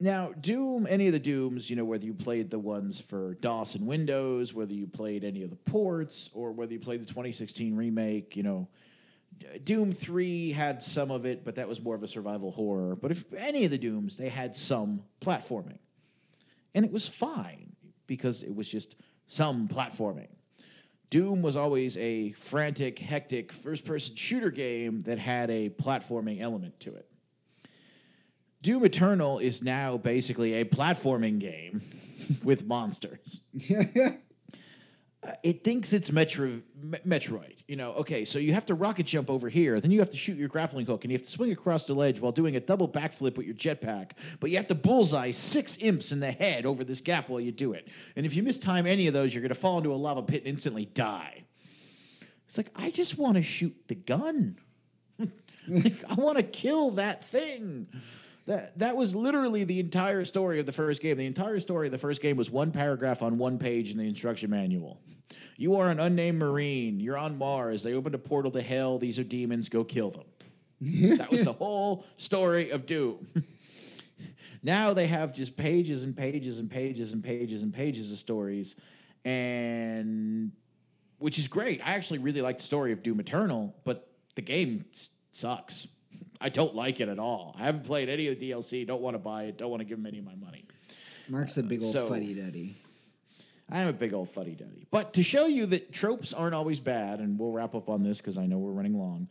Now, Doom, any of the Dooms, you know, whether you played the ones for DOS and Windows, whether you played any of the ports, or whether you played the 2016 remake, you know, Doom 3 had some of it, but that was more of a survival horror. But if any of the Dooms, they had some platforming. And it was fine, because it was just some platforming. Doom was always a frantic, hectic, first-person shooter game that had a platforming element to it. Doom Eternal is now basically a platforming game with monsters. It thinks it's Metroid. You know, okay, so you have to rocket jump over here, then you have to shoot your grappling hook, and you have to swing across the ledge while doing a double backflip with your jetpack, but you have to bullseye 6 imps in the head over this gap while you do it. And if you mistime any of those, you're going to fall into a lava pit and instantly die. It's like, I just want to shoot the gun. Like, I want to kill that thing. That was literally the entire story of the first game. The entire story of the first game was one paragraph on one page in the instruction manual. You are an unnamed Marine. You're on Mars. They opened a portal to hell. These are demons. Go kill them. That was the whole story of Doom. Now they have just pages and pages and pages and pages and pages of stories, and which is great. I actually really like the story of Doom Eternal, but the game sucks. I don't like it at all. I haven't played any of the DLC. Don't want to buy it. Don't want to give him any of my money. Mark's a big old fuddy-duddy. I am a big old fuddy-duddy. But to show you that tropes aren't always bad, and we'll wrap up on this because I know we're running long.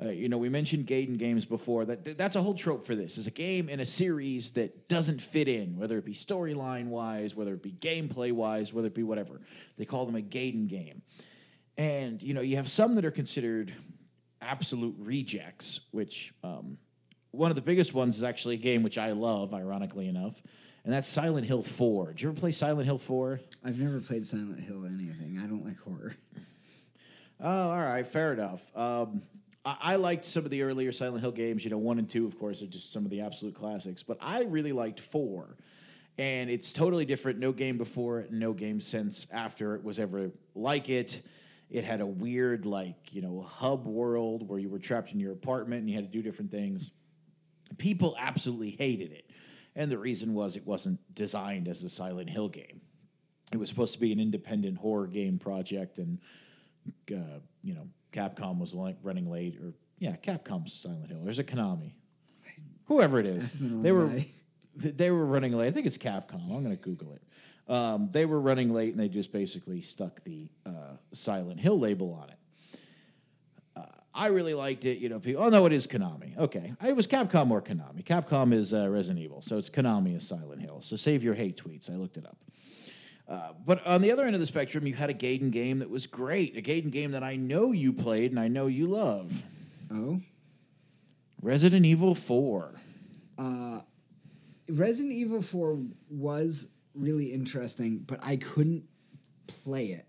We mentioned Gaiden games before. That's a whole trope for this. Is a game in a series that doesn't fit in, whether it be storyline-wise, whether it be gameplay-wise, whether it be whatever. They call them a Gaiden game. And, you have some that are considered absolute rejects, which one of the biggest ones is actually a game which I love, ironically enough, and that's Silent Hill 4. Did you ever play Silent Hill 4? I've never played Silent Hill anything. I don't like horror. Oh, all right. Fair enough. I liked some of the earlier Silent Hill games. 1 and 2, of course, are just some of the absolute classics. But I really liked 4. And it's totally different. No game before it, no game since after it was ever like it. It had a weird, hub world where you were trapped in your apartment and you had to do different things. People absolutely hated it. And the reason was it wasn't designed as a Silent Hill game. It was supposed to be an independent horror game project, and, Capcom was running late. Or, yeah, Capcom's Silent Hill. There's a Konami. Whoever it is. They were running late. I think it's Capcom. I'm going to Google it. They were running late, and they just basically stuck the Silent Hill label on it. I really liked it. People, oh, no, it is Konami. Okay. It was Capcom or Konami. Capcom is Resident Evil, so it's Konami is Silent Hill. So save your hate tweets. I looked it up. But on the other end of the spectrum, you had a Gaiden game that was great, a Gaiden game that I know you played and I know you love. Oh? Resident Evil 4. Resident Evil 4 was really interesting, but I couldn't play it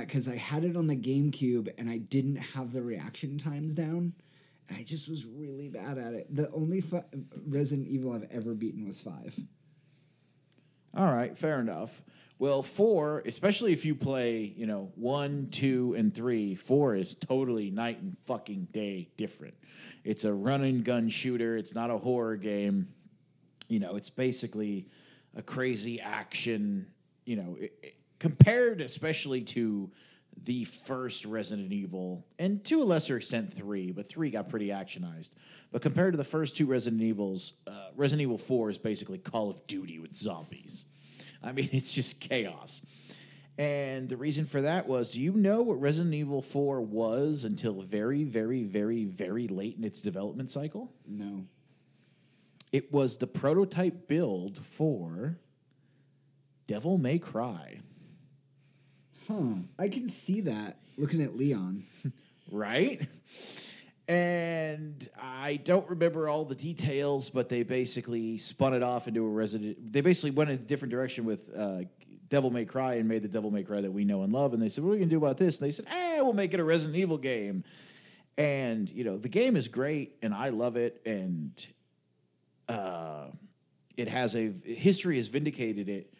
because I had it on the GameCube and I didn't have the reaction times down, and I just was really bad at it. The only Resident Evil I've ever beaten was 5. All right, fair enough. Well, 4, especially if you play, 1, 2, and 3, 4 is totally night and fucking day different. It's a run-and-gun shooter. It's not a horror game. It's basically a crazy action, compared especially to the first Resident Evil, and to a lesser extent 3, but 3 got pretty actionized. But compared to the first two Resident Evils, Resident Evil 4 is basically Call of Duty with zombies. I mean, it's just chaos. And the reason for that was, do you know what Resident Evil 4 was until very, very, very, very late in its development cycle? No. It was the prototype build for Devil May Cry. Huh. I can see that looking at Leon. Right? And I don't remember all the details, but they basically spun it off into a Resident... They basically went in a different direction with Devil May Cry and made the Devil May Cry that we know and love. And they said, what are we going to do about this? And they said, we'll make it a Resident Evil game. And, the game is great, and I love it, and... it has history has vindicated it.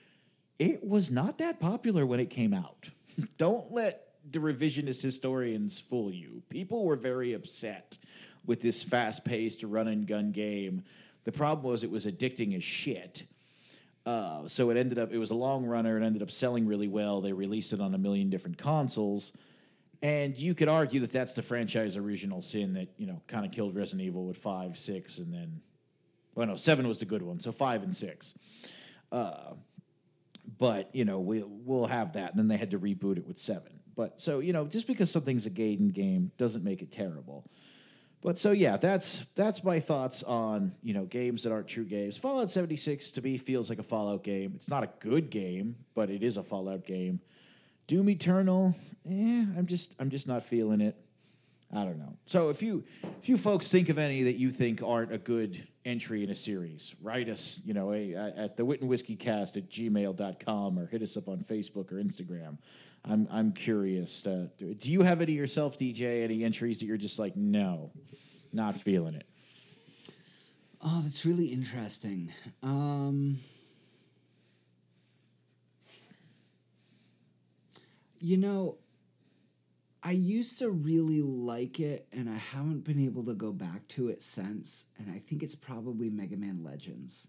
It was not that popular when it came out. Don't let the revisionist historians fool you. People were very upset with this fast-paced run-and-gun game. The problem was it was addicting as shit. So it was a long runner. It ended up selling really well. They released it on a million different consoles. And you could argue that that's the franchise original sin that, kind of killed Resident Evil with 5, 6, and then... Well, no, 7 was the good one, so 5 and 6. But, we'll have that, and then they had to reboot it with 7. But, so, just because something's a Gaiden game doesn't make it terrible. But, so, yeah, that's my thoughts on, games that aren't true games. Fallout 76, to me, feels like a Fallout game. It's not a good game, but it is a Fallout game. Doom Eternal, I'm just not feeling it. I don't know. So if you folks think of any that you think aren't a good entry in a series, write us, at the WhitandWhiskeyCast@gmail.com or hit us up on Facebook or Instagram. I'm curious. Do you have any yourself, DJ? Any entries that you're just like, no, not feeling it? Oh, that's really interesting. I used to really like it, and I haven't been able to go back to it since, and I think it's probably Mega Man Legends.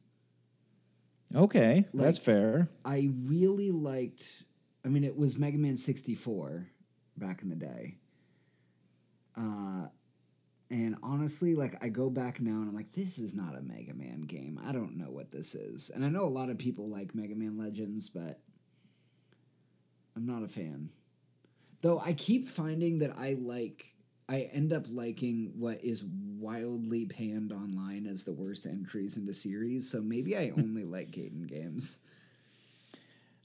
Okay, like, that's fair. I really liked... I mean, it was Mega Man 64 back in the day. And honestly, like, I go back now and I'm like, this is not a Mega Man game. I don't know what this is. And I know a lot of people like Mega Man Legends, but I'm not a fan. Though I keep finding that I end up liking what is wildly panned online as the worst entries in the series, so maybe I only like Gaiden games.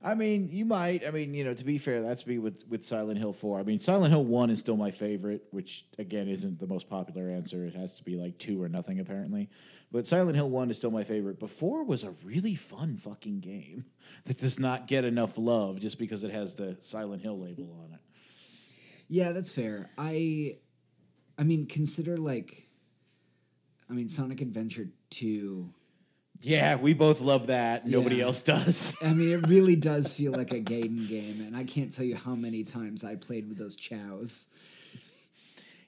I mean, you might. I mean, you know, to be fair, that's me with Silent Hill 4. I mean, Silent Hill 1 is still my favorite, which, again, isn't the most popular answer. It has to be, like, 2 or nothing, apparently. But Silent Hill 1 is still my favorite. But 4 was a really fun fucking game that does not get enough love just because it has the Silent Hill label on it. Yeah, that's fair. I mean, consider, like... I mean, Sonic Adventure 2... Yeah, we both love that. Nobody else does. I mean, it really does feel like a Gaiden game, and I can't tell you how many times I played with those chows.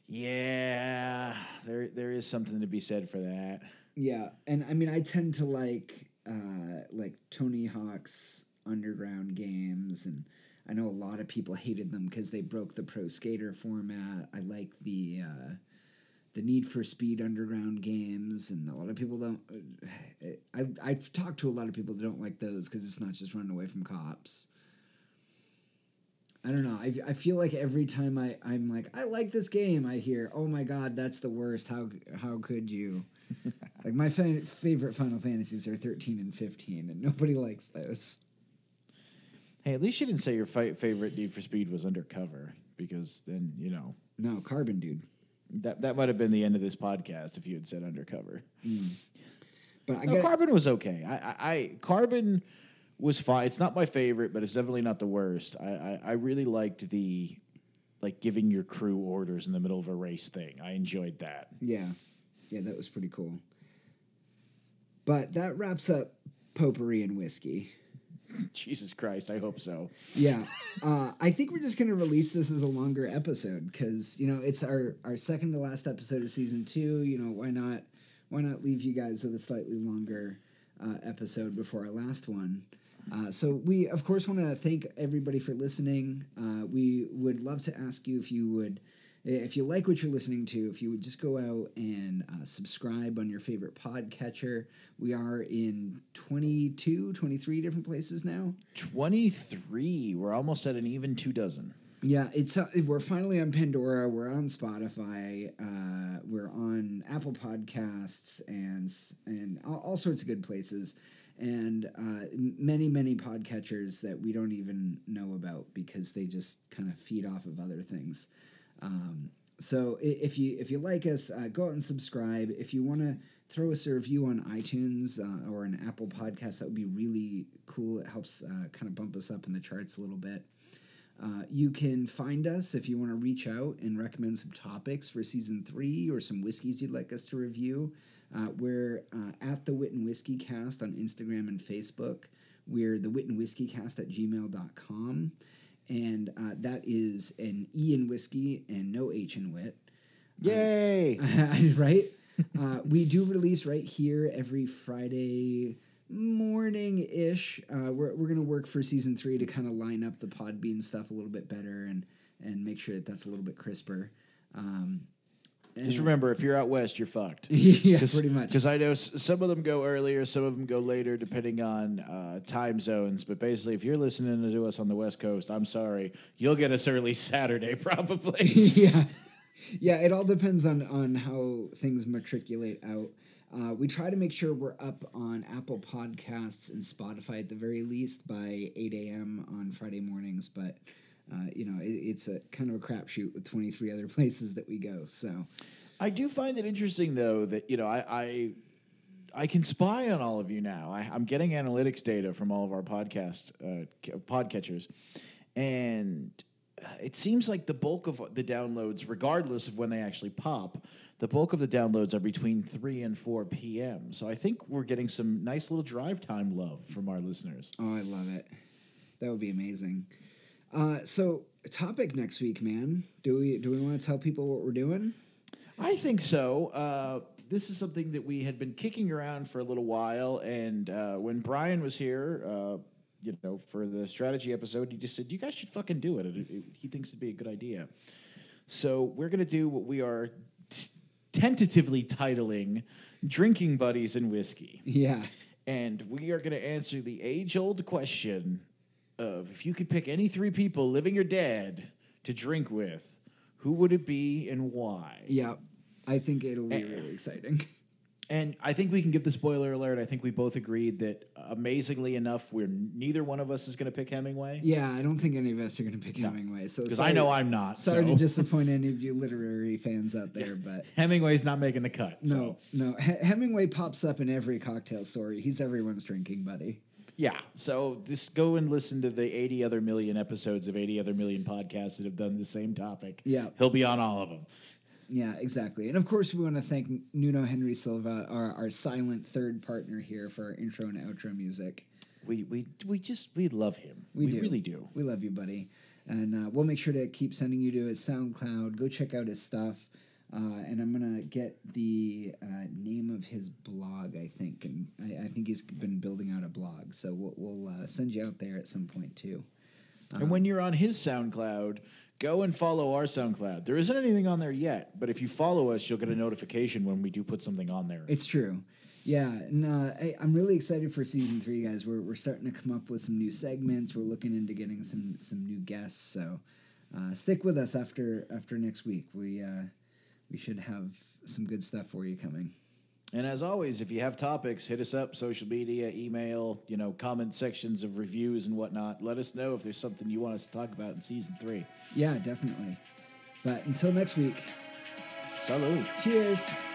Yeah, there is something to be said for that. Yeah, and I mean, I tend to like Tony Hawk's Underground games, and I know a lot of people hated them because they broke the pro skater format. I like the Need for Speed Underground games, and a lot of people don't... I've talked to a lot of people that don't like those because it's not just running away from cops. I don't know. I feel like every time I'm like, I like this game, I hear, oh my god, that's the worst. How could you? Like, my favorite Final Fantasies are 13 and 15, and nobody likes those. Hey, at least you didn't say your favorite Need for Speed was Undercover, because then, you know... No, Carbon, dude. That might have been the end of this podcast if you had said Undercover. Mm. But Carbon was okay. Carbon was fine. It's not my favorite, but it's definitely not the worst. I really liked the giving your crew orders in the middle of a race thing. I enjoyed that. Yeah, that was pretty cool. But that wraps up potpourri and whiskey. Jesus Christ, I hope so. Yeah. I think we're just going to release this as a longer episode because, you know, it's our second to last episode of season 2. You know, why not leave you guys with a slightly longer episode before our last one? So we, of course, want to thank everybody for listening. We would love to ask you if you like what you're listening to, if you would just go out and subscribe on your favorite podcatcher. We are in 22, 23 different places now. 23. We're almost at an even 2 dozen. Yeah, we're finally on Pandora. We're on Spotify. We're on Apple Podcasts and all sorts of good places. And many, many podcatchers that we don't even know about because they just kind of feed off of other things. So if you like us, go out and subscribe. If you want to throw us a review on iTunes or an Apple podcast, that would be really cool. It helps kind of bump us up in the charts a little bit. You can find us if you want to reach out and recommend some topics for season 3 or some whiskeys you'd like us to review. We're at the Wit and Whiskey Cast on Instagram and Facebook. We're the Wit and Whiskey Cast at gmail.com. And that is an E in whiskey and no H in wit. Yay! Right? We do release right here every Friday morning-ish. We're going to work for season 3 to kind of line up the Podbean stuff a little bit better and make sure that's a little bit crisper. Just remember, if you're out west, you're fucked. Yeah, pretty much. Because I know some of them go earlier, some of them go later, depending on time zones. But basically, if you're listening to us on the West Coast, I'm sorry. You'll get us early Saturday, probably. Yeah, it all depends on how things matriculate out. We try to make sure we're up on Apple Podcasts and Spotify at the very least by 8 a.m. on Friday mornings, but... you know, it's a kind of a crapshoot with 23 other places that we go. So, I do find it interesting, though, that, you know, I can spy on all of you now. I'm getting analytics data from all of our podcast podcatchers, and it seems like the bulk of the downloads, regardless of when they actually pop, the bulk of the downloads are between 3 and 4 p.m. So I think we're getting some nice little drive time love from our listeners. Oh, I love it. That would be amazing. So topic next week, man. Do we want to tell people what we're doing? I think so. This is something that we had been kicking around for a little while, and when Brian was here, for the strategy episode, he just said, you guys should fucking do it. He thinks it'd be a good idea. So we're going to do what we are tentatively titling Drinking Buddies and Whiskey. Yeah. And we are going to answer the age-old question of, if you could pick any three people, living or dead, to drink with, who would it be and why? Yeah, I think it'll be really exciting. And I think we can give the spoiler alert. I think we both agreed that, amazingly enough, neither one of us is going to pick Hemingway. Yeah, I don't think any of us are going to pick Hemingway. Because I know I'm not. Sorry to disappoint any of you literary fans out there, but Hemingway's not making the cut. No. Hemingway pops up in every cocktail story. He's everyone's drinking buddy. Yeah, so just go and listen to the 80 other million episodes of 80 other million podcasts that have done the same topic. Yeah, he'll be on all of them. Yeah, exactly. And, of course, we want to thank Nuno Henry Silva, our silent third partner here, for our intro and outro music. We love him. We really do. We love you, buddy. And we'll make sure to keep sending you to his SoundCloud. Go check out his stuff. And I'm going to get the name of his blog, I think. And I think he's been building out a blog. So we'll send you out there at some point, too. And when you're on his SoundCloud, go and follow our SoundCloud. There isn't anything on there yet, but if you follow us, you'll get a notification when we do put something on there. It's true. Yeah, and I'm really excited for season 3, guys. We're starting to come up with some new segments. We're looking into getting some new guests, so stick with us after next week. We should have some good stuff for you coming. And as always, if you have topics, hit us up, social media, email, comment sections of reviews and whatnot. Let us know if there's something you want us to talk about in season 3. Yeah, definitely. But until next week. Salud. Cheers.